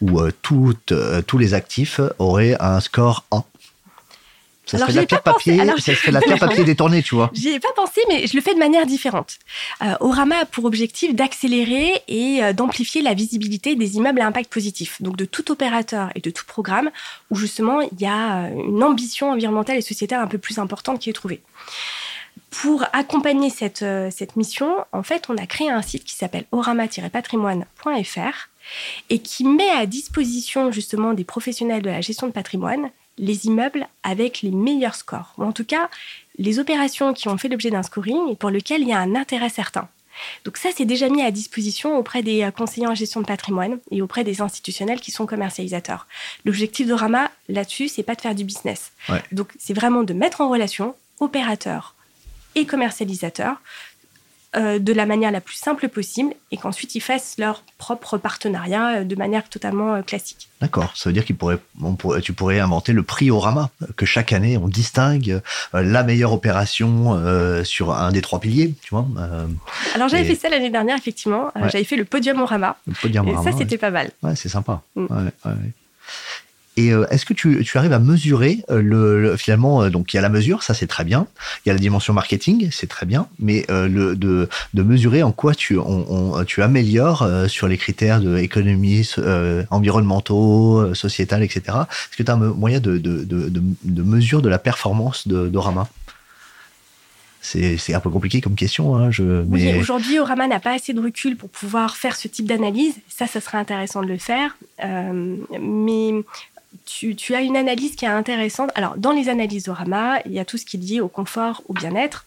où tous les actifs auraient un score 1? Ça serait la pierre papier détournée, tu vois. J'y ai pas pensé, mais je le fais de manière différente. Orama a pour objectif d'accélérer et d'amplifier la visibilité des immeubles à impact positif, donc de tout opérateur et de tout programme, où justement il y a une ambition environnementale et sociétale un peu plus importante qui est trouvée. Pour accompagner cette mission, en fait, on a créé un site qui s'appelle orama-patrimoine.fr et qui met à disposition justement des professionnels de la gestion de patrimoine les immeubles avec les meilleurs scores, ou en tout cas, les opérations qui ont fait l'objet d'un scoring et pour lequel il y a un intérêt certain. Donc ça, c'est déjà mis à disposition auprès des conseillers en gestion de patrimoine et auprès des institutionnels qui sont commercialisateurs. L'objectif d'Orama, là-dessus, c'est pas de faire du business. Ouais. Donc, c'est vraiment de mettre en relation opérateurs et commercialisateurs de la manière la plus simple possible et qu'ensuite ils fassent leur propre partenariat de manière totalement classique. D'accord, ça veut dire tu pourrais inventer le prix Orama, que chaque année on distingue la meilleure opération sur un des trois piliers, tu vois. Alors j'avais fait ça l'année dernière, effectivement, ouais. J'avais fait le podium Orama, et ça c'était pas mal. Ouais, c'est sympa. Ouais. Et est-ce que tu arrives à mesurer finalement, donc il y a la mesure, ça c'est très bien, il y a la dimension marketing, c'est très bien, mais de mesurer en quoi tu améliores sur les critères d'économie, environnementaux, sociétal, etc. Est-ce que tu as un moyen de mesure de la performance d'Orama ? C'est un peu compliqué comme question. Oui, aujourd'hui, Orama n'a pas assez de recul pour pouvoir faire ce type d'analyse. Ça serait intéressant de le faire. Mais tu as une analyse qui est intéressante. Alors, dans les analyses d'Orama, il y a tout ce qui est lié au confort, au bien-être.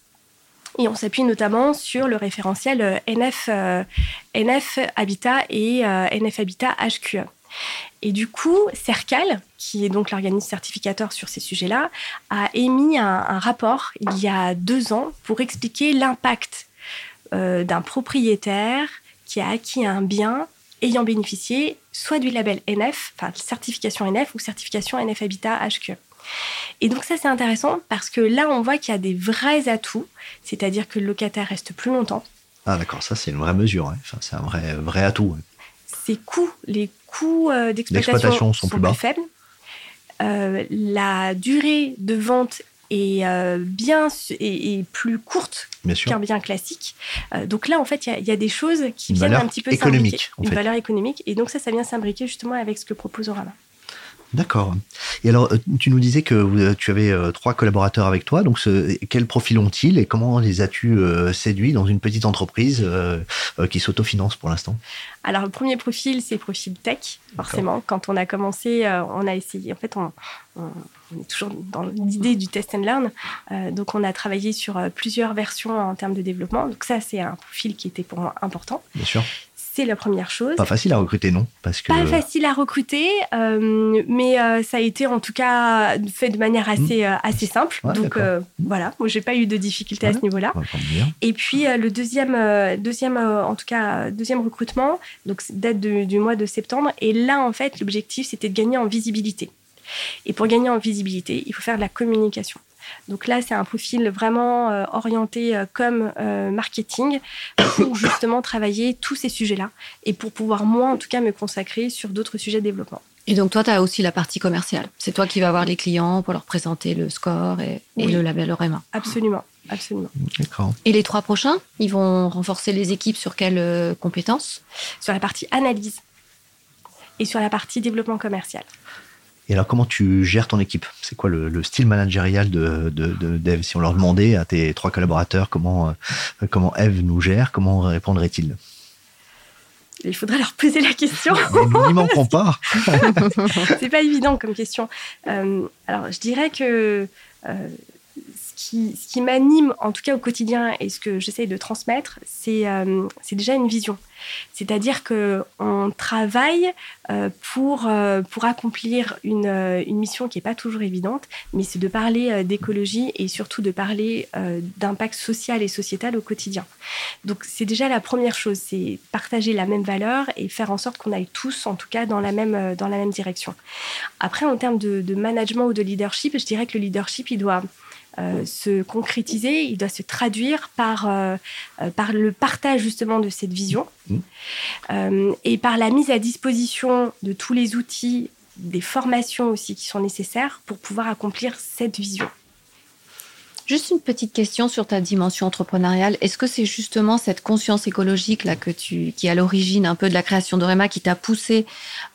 Et on s'appuie notamment sur le référentiel NF Habitat et NF Habitat HQE. Et du coup, CERCAL, qui est donc l'organisme certificateur sur ces sujets-là, a émis un rapport il y a 2 ans pour expliquer l'impact d'un propriétaire qui a acquis un bien ayant bénéficié soit du label NF, enfin certification NF ou certification NF Habitat HQE. Et donc ça, c'est intéressant parce que là, on voit qu'il y a des vrais atouts, c'est-à-dire que le locataire reste plus longtemps. Ah d'accord, ça c'est une vraie mesure, hein. Enfin, c'est un vrai atout. Hein. Ses coûts, les coûts d'exploitation sont plus faibles. La durée de vente est plus courte qu'un bien classique. Donc là, en fait, il y a des choses qui viennent un petit peu s'imbriquer. Une valeur économique. Et donc ça vient s'imbriquer justement avec ce que propose Orama. D'accord. Et alors, tu nous disais que tu avais 3 collaborateurs avec toi. Donc, quel profil ont-ils et comment les as-tu séduits dans une petite entreprise qui s'autofinance pour l'instant ? Alors, le premier profil, c'est le profil tech, forcément. D'accord. Quand on a commencé, on a essayé. En fait, on est toujours dans l'idée du test and learn. Donc, on a travaillé sur plusieurs versions en termes de développement. Donc, ça, c'est un profil qui était pour moi important. Bien sûr. C'est la première chose. Pas facile à recruter, non ? Parce que... Pas facile à recruter, mais ça a été en tout cas fait de manière assez simple. Ouais, donc voilà, moi j'ai pas eu de difficulté à ce niveau-là. Et puis le deuxième recrutement, donc date du mois de septembre. Et là, en fait, l'objectif, c'était de gagner en visibilité. Et pour gagner en visibilité, il faut faire de la communication. Donc là, c'est un profil vraiment orienté comme marketing pour justement travailler tous ces sujets-là et pour pouvoir, moi, en tout cas, me consacrer sur d'autres sujets de développement. Et donc, toi, tu as aussi la partie commerciale. C'est toi qui vas voir les clients pour leur présenter le score et le label Orama. Absolument, absolument. D'accord. Et les 3 prochains, ils vont renforcer les équipes sur quelles compétences ? Sur la partie analyse et sur la partie développement commercial. Et alors, comment tu gères ton équipe ? C'est quoi le style managérial de d'Ève ? Si on leur demandait à tes 3 collaborateurs comment Ève nous gère, comment répondraient-ils ? Il faudrait leur poser la question. N'y manquons pas. C'est pas évident comme question. Alors, je dirais que ce qui m'anime, en tout cas au quotidien, et ce que j'essaye de transmettre, c'est déjà une vision. C'est-à-dire qu'on travaille pour accomplir une mission qui n'est pas toujours évidente, mais c'est de parler d'écologie et surtout de parler d'impact social et sociétal au quotidien. Donc c'est déjà la première chose, c'est partager la même valeur et faire en sorte qu'on aille tous, en tout cas, dans la même direction. Après, en termes de management ou de leadership, je dirais que le leadership, il doit se concrétiser, il doit se traduire par le partage justement de cette vision et par la mise à disposition de tous les outils, des formations aussi qui sont nécessaires pour pouvoir accomplir cette vision. Juste une petite question sur ta dimension entrepreneuriale. Est-ce que c'est justement cette conscience écologique là qui est à l'origine un peu de la création d'Orama qui t'a poussé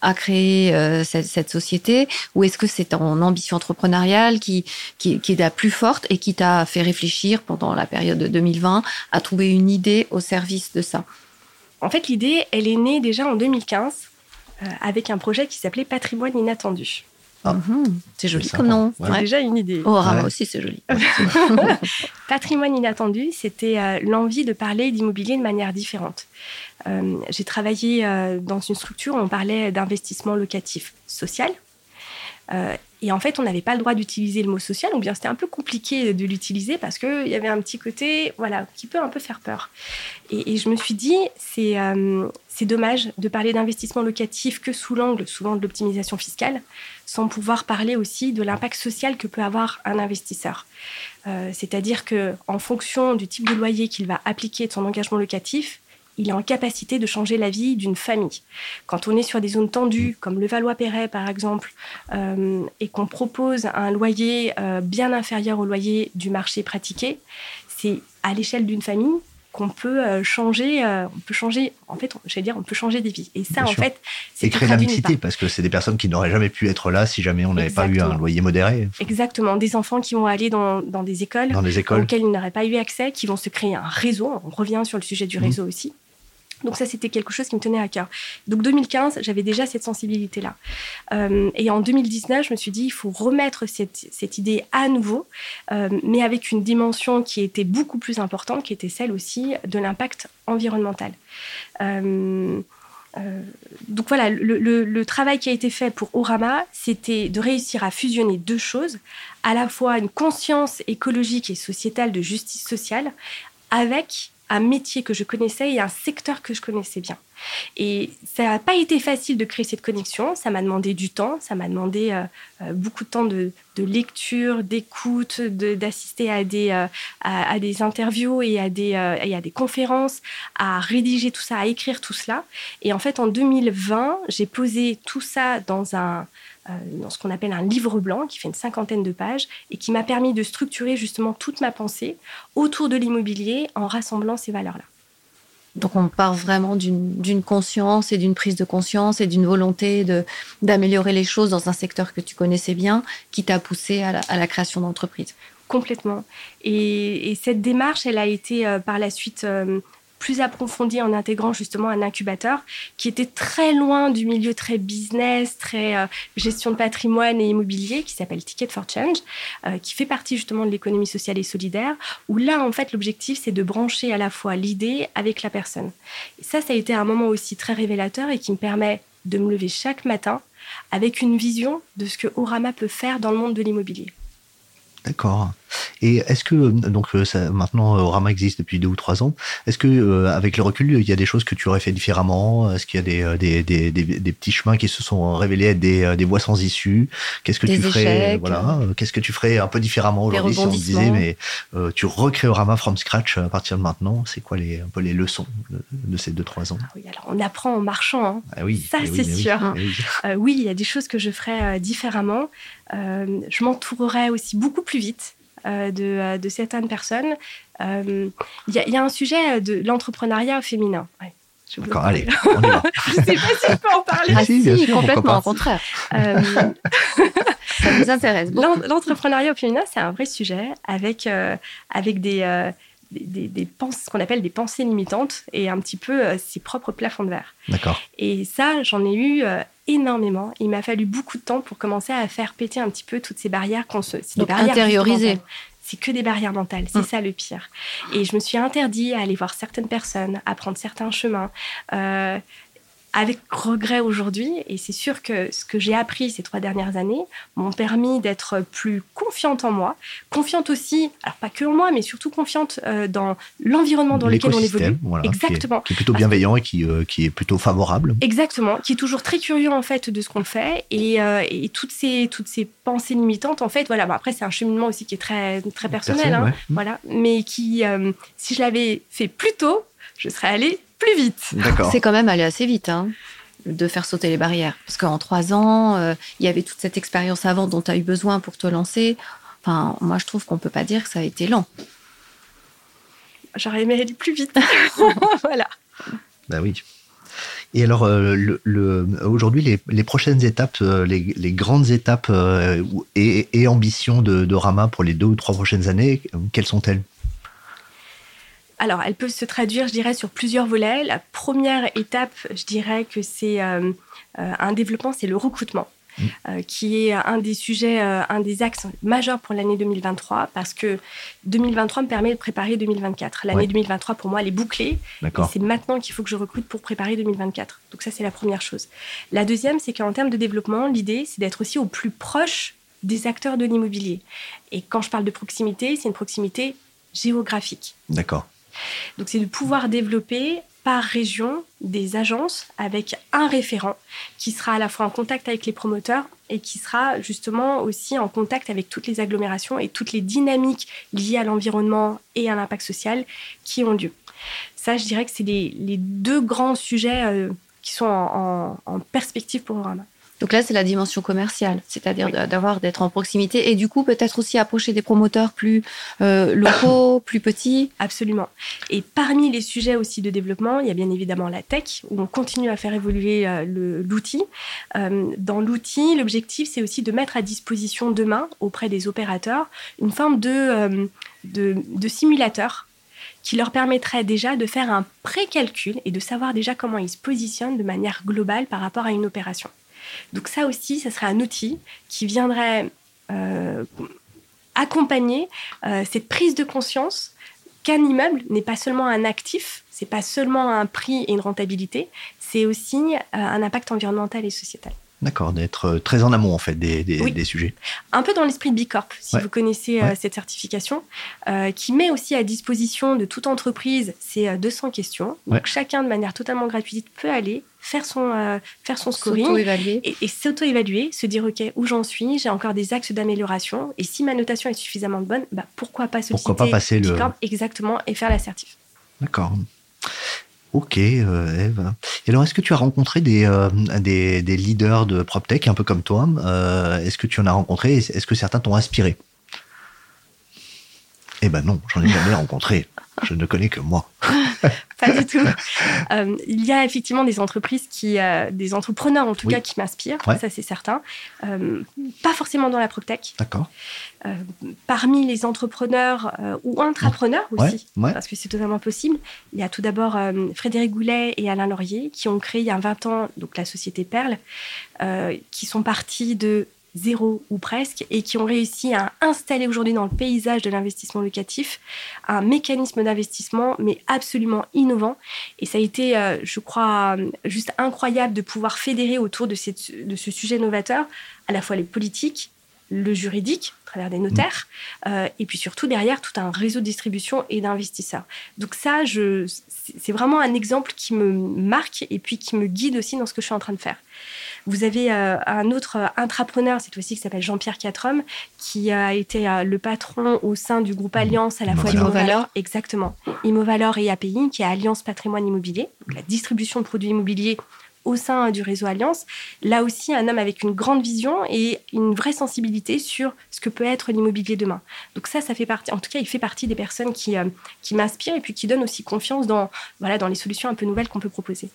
à créer cette société, ou est-ce que c'est ton ambition entrepreneuriale qui est la plus forte et qui t'a fait réfléchir pendant la période de 2020 à trouver une idée au service de ça ? En fait, l'idée, elle est née déjà en 2015 avec un projet qui s'appelait Patrimoine inattendu. Ah, c'est joli comme nom. Ouais. C'est déjà une idée. Orama aussi, c'est joli. Patrimoine inattendu, c'était l'envie de parler d'immobilier de manière différente. J'ai travaillé dans une structure où on parlait d'investissement locatif social. Et en fait, on n'avait pas le droit d'utiliser le mot social, ou bien c'était un peu compliqué de l'utiliser parce qu'il y avait un petit côté qui peut un peu faire peur. Et je me suis dit, c'est dommage de parler d'investissement locatif que sous l'angle souvent de l'optimisation fiscale, sans pouvoir parler aussi de l'impact social que peut avoir un investisseur. C'est-à-dire qu'en fonction du type de loyer qu'il va appliquer de son engagement locatif, il est en capacité de changer la vie d'une famille. Quand on est sur des zones tendues, comme le Valois-Perret par exemple, et qu'on propose un loyer bien inférieur au loyer du marché pratiqué, c'est à l'échelle d'une famille qu'on peut changer. On peut changer des vies. Et ça, bien en sûr. Fait, c'est créer l'amicité, parce que c'est des personnes qui n'auraient jamais pu être là si jamais on n'avait pas eu un loyer modéré. Exactement. Des enfants qui vont aller dans des écoles auxquelles ils n'auraient pas eu accès, qui vont se créer un réseau. On revient sur le sujet du réseau aussi. Donc ça, c'était quelque chose qui me tenait à cœur. Donc 2015, j'avais déjà cette sensibilité-là. Et en 2019, je me suis dit, il faut remettre cette idée à nouveau, mais avec une dimension qui était beaucoup plus importante, qui était celle aussi de l'impact environnemental. Donc voilà, le travail qui a été fait pour Orama, c'était de réussir à fusionner 2 choses, à la fois une conscience écologique et sociétale de justice sociale, avec un métier que je connaissais et un secteur que je connaissais bien. Et ça n'a pas été facile de créer cette connexion, ça m'a demandé du temps, ça m'a demandé beaucoup de temps de lecture, d'écoute, d'assister à des interviews et à des conférences, à rédiger tout ça, à écrire tout cela. Et en fait, en 2020, j'ai posé tout ça dans ce qu'on appelle un livre blanc qui fait une 50aine de pages et qui m'a permis de structurer justement toute ma pensée autour de l'immobilier en rassemblant ces valeurs-là. Donc, on part vraiment d'une conscience et d'une prise de conscience et d'une volonté d'améliorer les choses dans un secteur que tu connaissais bien, qui t'a poussé à la création d'entreprise. Complètement. Et cette démarche, elle a été par la suite plus approfondie en intégrant justement un incubateur qui était très loin du milieu très business, très gestion de patrimoine et immobilier, qui s'appelle Ticket for Change, qui fait partie justement de l'économie sociale et solidaire, où là, en fait, l'objectif, c'est de brancher à la fois l'idée avec la personne. Et ça a été un moment aussi très révélateur et qui me permet de me lever chaque matin avec une vision de ce que Orama peut faire dans le monde de l'immobilier. D'accord. Et est-ce que, donc ça, maintenant Orama existe depuis 2 ou 3 ans, est-ce que avec le recul, il y a des choses que tu aurais fait différemment? Est-ce qu'il y a des petits chemins qui se sont révélés être des voies sans issue? Qu'est-ce que tu ferais, voilà, qu'est-ce que tu ferais un peu différemment aujourd'hui si on te disait mais tu recrées Orama from scratch à partir de maintenant? C'est quoi un peu les leçons de ces 2-3 ans? Ah oui, alors on apprend en marchant, hein. Ah oui, ça c'est sûr. Oui, il y a des choses que je ferais différemment. Je m'entourerais aussi beaucoup plus vite de certaines personnes. Il y a un sujet de l'entrepreneuriat féminin. Ouais, d'accord, allez, on y va. Je ne sais pas si je peux en parler. Ah, si, sûr, complètement, au contraire. Ça nous intéresse beaucoup. L'entrepreneuriat féminin, c'est un vrai sujet avec ce qu'on appelle des pensées limitantes et un petit peu ses propres plafonds de verre. D'accord. Et ça, j'en ai eu énormément. Il m'a fallu beaucoup de temps pour commencer à faire péter un petit peu toutes ces barrières qu'on se... Donc, intérioriser. C'est que des barrières mentales, c'est ça le pire. Et je me suis interdit à aller voir certaines personnes, à prendre certains chemins, avec regret aujourd'hui. Et c'est sûr que ce que j'ai appris ces 3 dernières années m'ont permis d'être plus confiante en moi, confiante aussi, alors pas que en moi, mais surtout confiante dans l'environnement dans lequel on évolue. Voilà, exactement. Qui est plutôt bienveillant et qui est plutôt favorable. Exactement, qui est toujours très curieux en fait de ce qu'on fait et toutes ces pensées limitantes en fait. Voilà. Bon, après c'est un cheminement aussi qui est très très personnel, hein, ouais. Voilà, mais qui si je l'avais fait plus tôt, je serais allée plus vite. D'accord. C'est quand même aller assez vite, hein, de faire sauter les barrières. Parce qu'en 3 ans, il y avait toute cette expérience avant dont tu as eu besoin pour te lancer. Enfin, moi, je trouve qu'on ne peut pas dire que ça a été lent. J'aurais aimé aller plus vite. Voilà. Ben oui. Et alors, aujourd'hui, les prochaines étapes, les grandes étapes et ambitions d'Orama pour les 2 ou 3 prochaines années, quelles sont-elles ? Alors, elle peut se traduire, je dirais, sur plusieurs volets. La première étape, je dirais que c'est un développement, c'est le recrutement, qui est un des sujets, un des axes majeurs pour l'année 2023, parce que 2023 me permet de préparer 2024. L'année 2023, pour moi, elle est bouclée. D'accord. Et c'est maintenant qu'il faut que je recrute pour préparer 2024. Donc ça, c'est la première chose. La deuxième, c'est qu'en termes de développement, l'idée, c'est d'être aussi au plus proche des acteurs de l'immobilier. Et quand je parle de proximité, c'est une proximité géographique. D'accord. Donc, c'est de pouvoir développer par région des agences avec un référent qui sera à la fois en contact avec les promoteurs et qui sera justement aussi en contact avec toutes les agglomérations et toutes les dynamiques liées à l'environnement et à l'impact social qui ont lieu. Ça, je dirais que c'est les 2 grands sujets qui sont en perspective pour Orama. Donc là, c'est la dimension commerciale, c'est-à-dire d'être en proximité et du coup, peut-être aussi approcher des promoteurs plus locaux, plus petits. Absolument. Et parmi les sujets aussi de développement, il y a bien évidemment la tech, où on continue à faire évoluer l'outil. Dans l'outil, l'objectif, c'est aussi de mettre à disposition demain, auprès des opérateurs, une forme de simulateur qui leur permettrait déjà de faire un pré-calcul et de savoir déjà comment ils se positionnent de manière globale par rapport à une opération. Donc ça aussi, ça serait un outil qui viendrait accompagner cette prise de conscience qu'un immeuble n'est pas seulement un actif, c'est pas seulement un prix et une rentabilité, c'est aussi un impact environnemental et sociétal. D'accord, d'être très en amont en fait des sujets. Un peu dans l'esprit de Bicorp, si vous connaissez cette certification, qui met aussi à disposition de toute entreprise ces 200 questions. Donc chacun de manière totalement gratuite peut aller faire son scoring et s'auto-évaluer, se dire ok, où j'en suis, j'ai encore des axes d'amélioration et si ma notation est suffisamment bonne, bah, pourquoi pas passer Bicorp, exactement, et faire l'assertif. D'accord. Ok, Ève. Et alors, est-ce que tu as rencontré des leaders de PropTech, un peu comme toi? Est-ce que tu en as rencontré? Est-ce que certains t'ont inspiré? Eh ben non, j'en ai jamais rencontré. Je ne connais que moi. Pas du tout. Il y a effectivement des entreprises des entrepreneurs en tout cas, qui m'inspirent. Ouais. Ça, c'est certain. Pas forcément dans la PropTech. D'accord. Parmi les entrepreneurs ou intrapreneurs aussi, parce que c'est totalement possible, il y a tout d'abord Frédéric Goulet et Alain Laurier qui ont créé il y a 20 ans donc, la société Perle, qui sont partis de zéro ou presque, et qui ont réussi à installer aujourd'hui dans le paysage de l'investissement locatif un mécanisme d'investissement, mais absolument innovant. Et ça a été, je crois, juste incroyable de pouvoir fédérer autour de ce sujet novateur à la fois les politiques, le juridique, à travers des notaires, et puis surtout derrière tout un réseau de distribution et d'investisseurs. Donc ça, c'est vraiment un exemple qui me marque et puis qui me guide aussi dans ce que je suis en train de faire. Vous avez un autre intrapreneur, cette fois-ci, qui s'appelle Jean-Pierre Quatrom, qui a été le patron au sein du groupe Allianz, à la fois d'Immovalor, exactement, Immovalor et API, qui est Allianz Patrimoine Immobilier, la distribution de produits immobiliers au sein du réseau Allianz. Là aussi, un homme avec une grande vision et une vraie sensibilité sur ce que peut être l'immobilier demain. Donc ça fait partie, en tout cas, il fait partie des personnes qui m'inspirent et puis qui donnent aussi confiance dans les solutions un peu nouvelles qu'on peut proposer.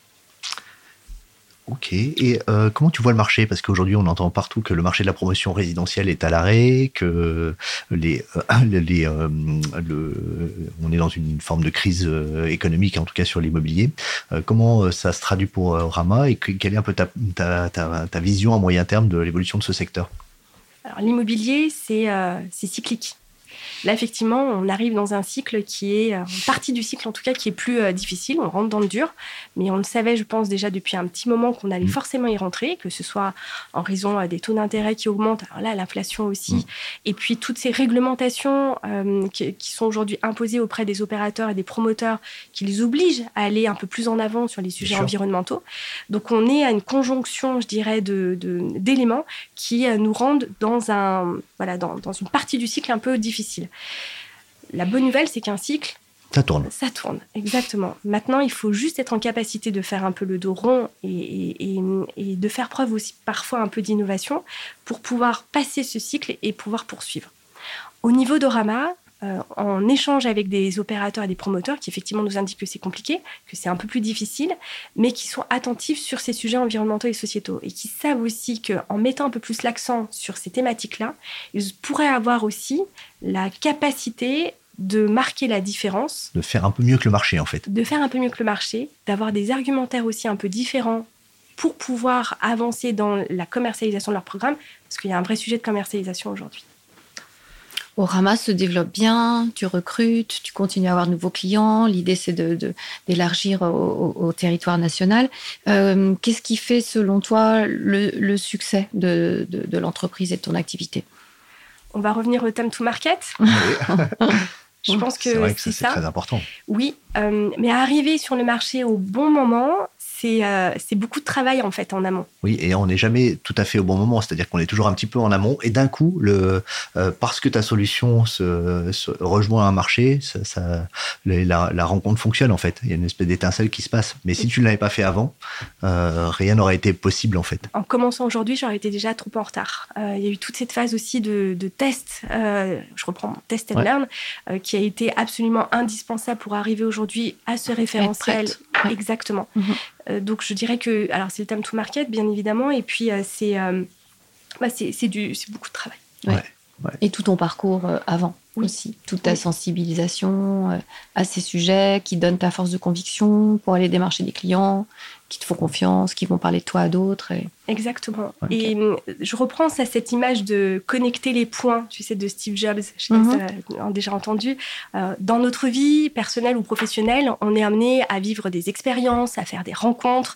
Ok. Et comment tu vois le marché? Parce qu'aujourd'hui, on entend partout que le marché de la promotion résidentielle est à l'arrêt, que on est dans une forme de crise économique, en tout cas sur l'immobilier. Comment ça se traduit pour Orama et quelle est un peu ta vision à moyen terme de l'évolution de ce secteur? Alors, l'immobilier, c'est cyclique. Là, effectivement, on arrive dans un cycle qui est, une partie du cycle en tout cas, qui est plus difficile. On rentre dans le dur, mais on le savait, je pense, déjà depuis un petit moment qu'on allait forcément y rentrer, que ce soit en raison des taux d'intérêt qui augmentent, alors là, l'inflation aussi, et puis toutes ces réglementations qui sont aujourd'hui imposées auprès des opérateurs et des promoteurs qui les obligent à aller un peu plus en avant sur les sujets environnementaux. Donc, on est à une conjonction, je dirais, d'éléments qui nous rendent dans une partie du cycle un peu difficile. La bonne nouvelle, c'est qu'un cycle, ça tourne, exactement. Maintenant, il faut juste être en capacité de faire un peu le dos rond et de faire preuve aussi parfois un peu d'innovation pour pouvoir passer ce cycle et pouvoir poursuivre. Au niveau d'Orama, en échange avec des opérateurs et des promoteurs qui effectivement nous indiquent que c'est compliqué, que c'est un peu plus difficile, mais qui sont attentifs sur ces sujets environnementaux et sociétaux et qui savent aussi qu'en mettant un peu plus l'accent sur ces thématiques-là, ils pourraient avoir aussi la capacité de marquer la différence. De faire un peu mieux que le marché en fait. De faire un peu mieux que le marché, d'avoir des argumentaires aussi un peu différents pour pouvoir avancer dans la commercialisation de leur programme, parce qu'il y a un vrai sujet de commercialisation aujourd'hui. Orama se développe bien, tu recrutes, tu continues à avoir de nouveaux clients. L'idée, c'est d'élargir au territoire national. Qu'est-ce qui fait, selon toi, le succès de l'entreprise et de ton activité? On va revenir au time to market. Je pense que c'est vrai que c'est ça. Très important. Oui, mais arriver sur le marché au bon moment, c'est beaucoup de travail en fait en amont. Oui, et on n'est jamais tout à fait au bon moment, c'est-à-dire qu'on est toujours un petit peu en amont et d'un coup, parce que ta solution se rejoint un marché, la rencontre fonctionne en fait. Il y a une espèce d'étincelle qui se passe. Mais si tu ne l'avais pas fait avant, rien n'aurait été possible en fait. En commençant aujourd'hui, j'aurais été déjà trop en retard. Il y a eu toute cette phase aussi de test, je reprends test and learn, qui a été absolument indispensable pour arriver aujourd'hui à ce référentiel. Exactement. Donc, je dirais que... Alors, c'est le time to market, bien évidemment. Et puis, c'est beaucoup de travail. Ouais. Et tout ton parcours avant aussi. Toute ta sensibilisation à ces sujets qui donnent ta force de conviction pour aller démarcher des clients, qui te font confiance, qui vont parler de toi à d'autres. Et... Exactement. Okay. Et je reprends ça, cette image de connecter les points, tu sais, de Steve Jobs, je sais pas si tu as déjà entendu. Dans notre vie personnelle ou professionnelle, on est amené à vivre des expériences, à faire des rencontres.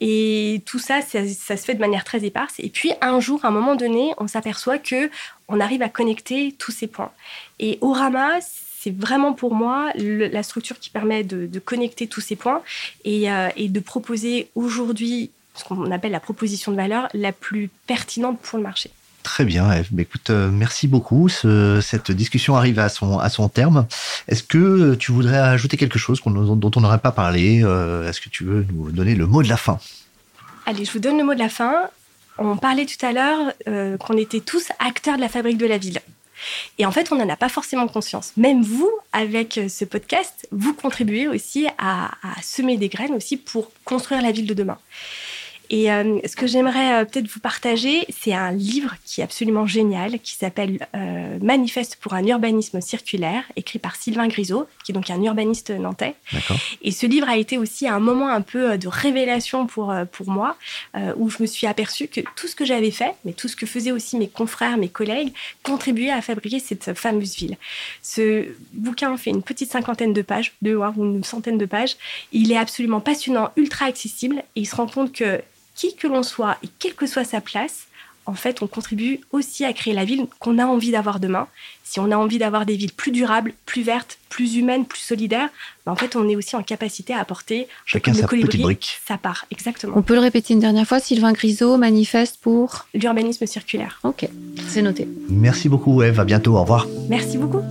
Et tout ça, ça se fait de manière très éparse. Et puis, un jour, à un moment donné, on s'aperçoit qu'on arrive à connecter tous ces points. Et Orama, c'est vraiment pour moi la structure qui permet de connecter tous ces points et de proposer aujourd'hui ce qu'on appelle la proposition de valeur la plus pertinente pour le marché. Très bien, Ève. Écoute, merci beaucoup. Cette discussion arrive à son terme. Est-ce que tu voudrais ajouter quelque chose dont on n'aurait pas parlé ? Est-ce que tu veux nous donner le mot de la fin ? Allez, je vous donne le mot de la fin. On parlait tout à l'heure qu'on était tous acteurs de la fabrique de la ville. Et en fait, on n'en a pas forcément conscience. Même vous, avec ce podcast, vous contribuez aussi à semer des graines aussi pour construire la ville de demain. Et ce que j'aimerais peut-être vous partager, c'est un livre qui est absolument génial, qui s'appelle Manifeste pour un urbanisme circulaire, écrit par Sylvain Grisot, qui est donc un urbaniste nantais. D'accord. Et ce livre a été aussi un moment un peu de révélation pour moi, où je me suis aperçue que tout ce que j'avais fait, mais tout ce que faisaient aussi mes confrères, mes collègues, contribuait à fabriquer cette fameuse ville. Ce bouquin fait une petite cinquantaine de pages, une centaine de pages. Il est absolument passionnant, ultra accessible, et il se rend compte que qui que l'on soit et quelle que soit sa place, en fait, on contribue aussi à créer la ville qu'on a envie d'avoir demain. Si on a envie d'avoir des villes plus durables, plus vertes, plus humaines, plus solidaires, ben en fait, on est aussi en capacité à apporter chacun sa petite brique. Ça part, exactement. On peut le répéter une dernière fois, Sylvain Grisot manifeste pour l'urbanisme circulaire. Ok, c'est noté. Merci beaucoup, Ève. À bientôt. Au revoir. Merci beaucoup.